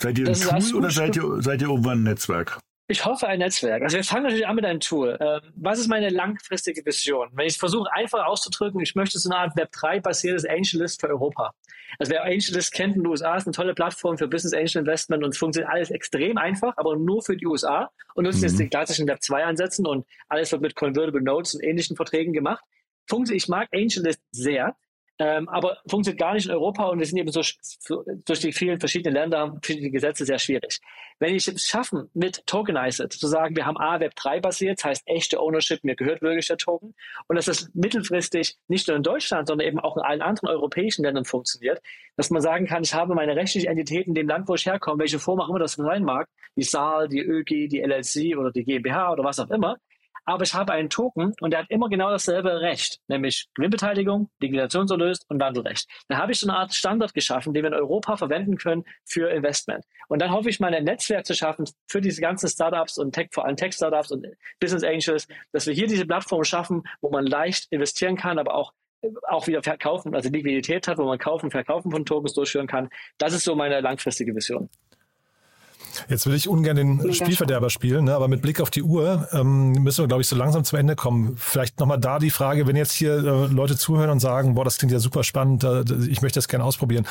Seid ihr das ein Tool oder seid ihr, seid ihr irgendwann ein Netzwerk? Ich hoffe ein Netzwerk. Also wir fangen natürlich an mit einem Tool. Was ist meine langfristige Vision? Wenn ich es versuche, einfach auszudrücken, ich möchte so eine Art Web drei-basiertes AngelList für Europa. Also wer AngelList kennt in den U S A, ist eine tolle Plattform für Business Angel Investment und es funktioniert alles extrem einfach, aber nur für die U S A und nutzt mhm. jetzt die klassischen Web zwei-Ansätzen und alles wird mit Convertible Notes und ähnlichen Verträgen gemacht. Ich mag AngelList sehr. Ähm, aber funktioniert gar nicht in Europa und wir sind eben so, so, durch die vielen verschiedenen Länder, verschiedene Gesetze sehr schwierig. Wenn ich es schaffen, mit Tokenize-it zu sagen, wir haben A, Web drei basiert, das heißt echte Ownership, mir gehört wirklich der Token, und dass das mittelfristig nicht nur in Deutschland, sondern eben auch in allen anderen europäischen Ländern funktioniert, dass man sagen kann, ich habe meine rechtliche Entität in dem Land, wo ich herkomme, welche Form auch immer das sein mag, die S A L, die Ö G, die L L C oder die GmbH oder was auch immer, aber ich habe einen Token und der hat immer genau dasselbe Recht, nämlich Gewinnbeteiligung, Liquidationserlös und Wandelrecht. Dann habe ich so eine Art Standard geschaffen, den wir in Europa verwenden können für Investment. Und dann hoffe ich, mal ein Netzwerk zu schaffen für diese ganzen Startups und Tech, vor allem Tech-Startups und Business Angels, dass wir hier diese Plattform schaffen, wo man leicht investieren kann, aber auch, auch wieder verkaufen, also Liquidität hat, wo man kaufen, verkaufen von Tokens durchführen kann. Das ist so meine langfristige Vision. Jetzt will ich ungern den Spielverderber spielen, ne? Aber mit Blick auf die Uhr ähm, müssen wir, glaube ich, so langsam zum Ende kommen. Vielleicht nochmal da die Frage, wenn jetzt hier äh, Leute zuhören und sagen, boah, das klingt ja super spannend, äh, ich möchte das gerne ausprobieren.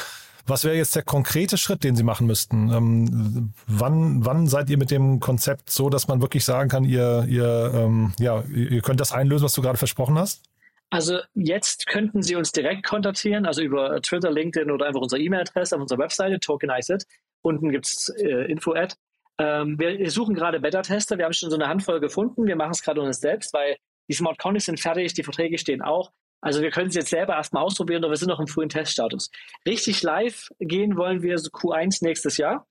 Was wäre jetzt der konkrete Schritt, den Sie machen müssten? Ähm, wann, wann seid ihr mit dem Konzept so, dass man wirklich sagen kann, ihr, ihr, ähm, ja, ihr könnt das einlösen, was du gerade versprochen hast? Also jetzt könnten Sie uns direkt kontaktieren, also über Twitter, LinkedIn oder einfach unsere E-Mail-Adresse auf unserer Webseite, Tokenize-it. Unten gibt es äh, Info-Ad. Ähm, wir, wir suchen gerade Beta-Tester. Wir haben schon so eine Handvoll gefunden. Wir machen es gerade uns selbst, weil die Smart Contracts sind fertig, die Verträge stehen auch. Also wir können es jetzt selber erstmal ausprobieren, aber wir sind noch im frühen Teststatus. Richtig live gehen wollen wir so Q eins nächstes Jahr.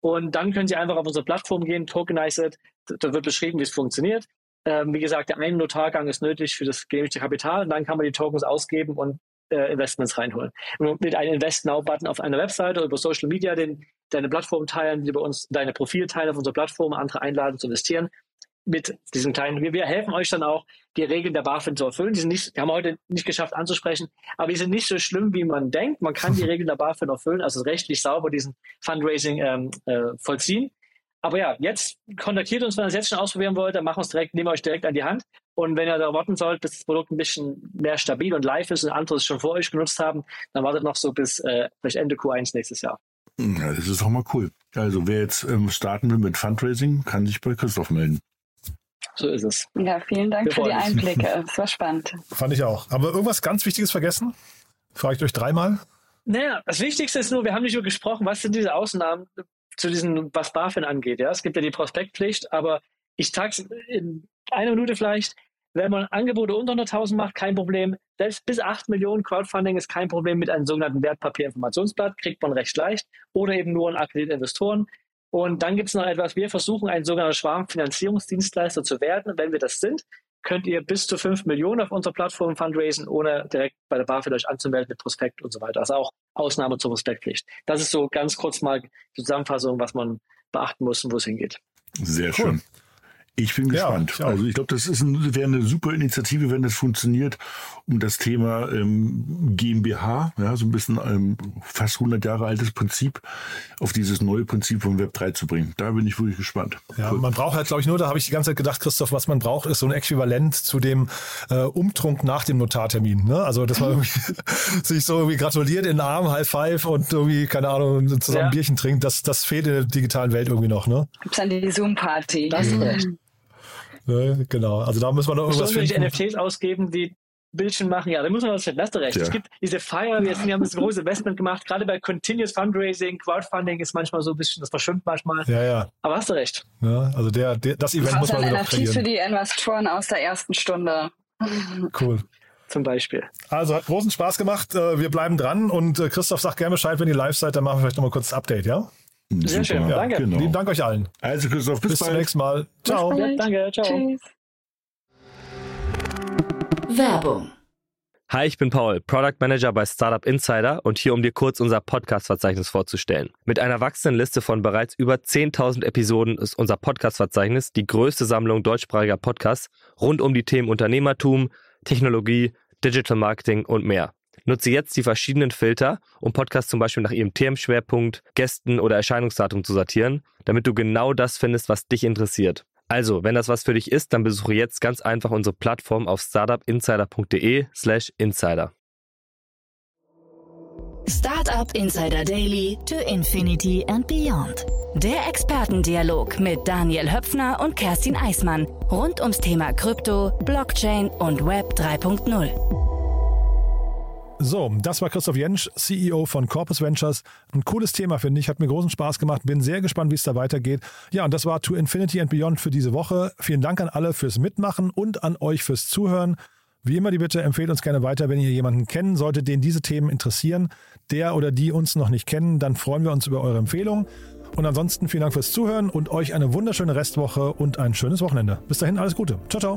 Und dann können Sie einfach auf unsere Plattform gehen, Tokenize-it. Da wird beschrieben, wie es funktioniert. Ähm, wie gesagt, der eine Notargang ist nötig für das genehmigte Kapital. Und dann kann man die Tokens ausgeben und äh, Investments reinholen. Und mit einem Invest-Now-Button auf einer Webseite oder über Social Media den deine Plattform teilen, die bei uns deine Profile teilen auf unserer Plattform, andere einladen zu investieren. Mit diesem kleinen, wir, wir helfen euch dann auch, die Regeln der BaFin zu erfüllen. Die sind nicht, die haben wir heute nicht geschafft anzusprechen, aber die sind nicht so schlimm, wie man denkt. Man kann die Regeln der BaFin erfüllen, also rechtlich sauber diesen Fundraising ähm, äh, vollziehen. Aber ja, jetzt kontaktiert uns, wenn ihr es jetzt schon ausprobieren wollt, dann machen wir es direkt, nehmen wir euch direkt an die Hand. Und wenn ihr da warten sollt, bis das Produkt ein bisschen mehr stabil und live ist und andere es schon vor euch genutzt haben, dann wartet noch so bis äh, vielleicht Ende Q eins nächstes Jahr. Ja, das ist doch mal cool. Also wer jetzt ähm, starten will mit Fundraising, kann sich bei Christoph melden. So ist es. Ja, vielen Dank für die Einblicke. Es war spannend. Fand ich auch. Haben wir irgendwas ganz Wichtiges vergessen? Frage ich euch dreimal. Naja, das Wichtigste ist nur, wir haben nicht nur gesprochen, was sind diese Ausnahmen zu diesem, was BaFin angeht. Ja? Es gibt ja die Prospektpflicht, aber ich sage es in einer Minute vielleicht, Wenn man Angebote unter hunderttausend macht, kein Problem. Selbst bis acht Millionen Crowdfunding ist kein Problem. Mit einem sogenannten Wertpapierinformationsblatt kriegt man recht leicht oder eben nur an akkreditierte Investoren. Und dann gibt es noch etwas, wir versuchen, ein sogenannter Schwarmfinanzierungsdienstleister zu werden. Und wenn wir das sind, könnt ihr bis zu fünf Millionen auf unserer Plattform fundraisen, ohne direkt bei der BaFin euch anzumelden mit Prospekt und so weiter. Also auch Ausnahme zur Prospektpflicht. Das ist so ganz kurz mal die Zusammenfassung, was man beachten muss und wo es hingeht. Sehr schön. Cool. Ich bin gespannt. Ja, ich also ich glaube, das ist ein, wäre eine super Initiative, wenn das funktioniert, um das Thema ähm, GmbH, ja, so ein bisschen ähm, fast hundert Jahre altes Prinzip, auf dieses neue Prinzip von Web drei zu bringen. Da bin ich wirklich gespannt. Ja, cool. Man braucht halt, glaube ich, nur, da habe ich die ganze Zeit gedacht, Christoph, was man braucht, ist so ein Äquivalent zu dem äh, Umtrunk nach dem Notartermin. Ne? Also, dass man sich so irgendwie gratuliert in den Arm, High Five und irgendwie, keine Ahnung, zusammen ja. Bierchen trinkt. Das, das fehlt in der digitalen Welt irgendwie noch. Ne? Gibt es dann die Zoom-Party? Das ja. ist Genau, also da müssen wir noch irgendwas finden. Sollen wir nicht N F Ts ausgeben, die Bildchen machen? Ja, da müssen wir was finden, hast du recht. Ja. Es gibt diese Fire, wir haben das große Investment gemacht, gerade bei Continuous Fundraising, Crowdfunding ist manchmal so ein bisschen, das verschwimmt manchmal. Ja, ja. Aber hast du recht. Ja, also der, der, das Event das muss man wieder kreieren. N F Ts für die Investoren aus der ersten Stunde. Cool. Zum Beispiel. Also hat großen Spaß gemacht, wir bleiben dran und Christoph sagt gerne Bescheid, wenn ihr live seid, dann machen wir vielleicht nochmal kurz ein Update, ja? Sehr schön, ja, danke. Genau. Lieben Dank euch allen. Also Christoph, bis, bis zum nächsten Mal. Ciao. Ja, danke, ciao. Tschüss. Werbung. Hi, ich bin Paul, Product Manager bei Startup Insider und hier, um dir kurz unser Podcast-Verzeichnis vorzustellen. Mit einer wachsenden Liste von bereits über zehntausend Episoden ist unser Podcast-Verzeichnis die größte Sammlung deutschsprachiger Podcasts rund um die Themen Unternehmertum, Technologie, Digital Marketing und mehr. Nutze jetzt die verschiedenen Filter, um Podcasts zum Beispiel nach ihrem Themenschwerpunkt, Gästen oder Erscheinungsdatum zu sortieren, damit du genau das findest, was dich interessiert. Also, wenn das was für dich ist, dann besuche jetzt ganz einfach unsere Plattform auf startupinsider.de slash insider. Startup Insider Daily to Infinity and Beyond. Der Expertendialog mit Daniel Höpfner und Kerstin Eismann rund ums Thema Krypto, Blockchain und Web drei Punkt null. So, das war Christoph Jentzsch, C E O von Corpus Ventures. Ein cooles Thema, finde ich. Hat mir großen Spaß gemacht. Bin sehr gespannt, wie es da weitergeht. Ja, und das war To Infinity and Beyond für diese Woche. Vielen Dank an alle fürs Mitmachen und an euch fürs Zuhören. Wie immer die Bitte, empfehlt uns gerne weiter, wenn ihr jemanden kennen solltet, den diese Themen interessieren, der oder die uns noch nicht kennen. Dann freuen wir uns über eure Empfehlung. Und ansonsten vielen Dank fürs Zuhören und euch eine wunderschöne Restwoche und ein schönes Wochenende. Bis dahin, alles Gute. Ciao, ciao.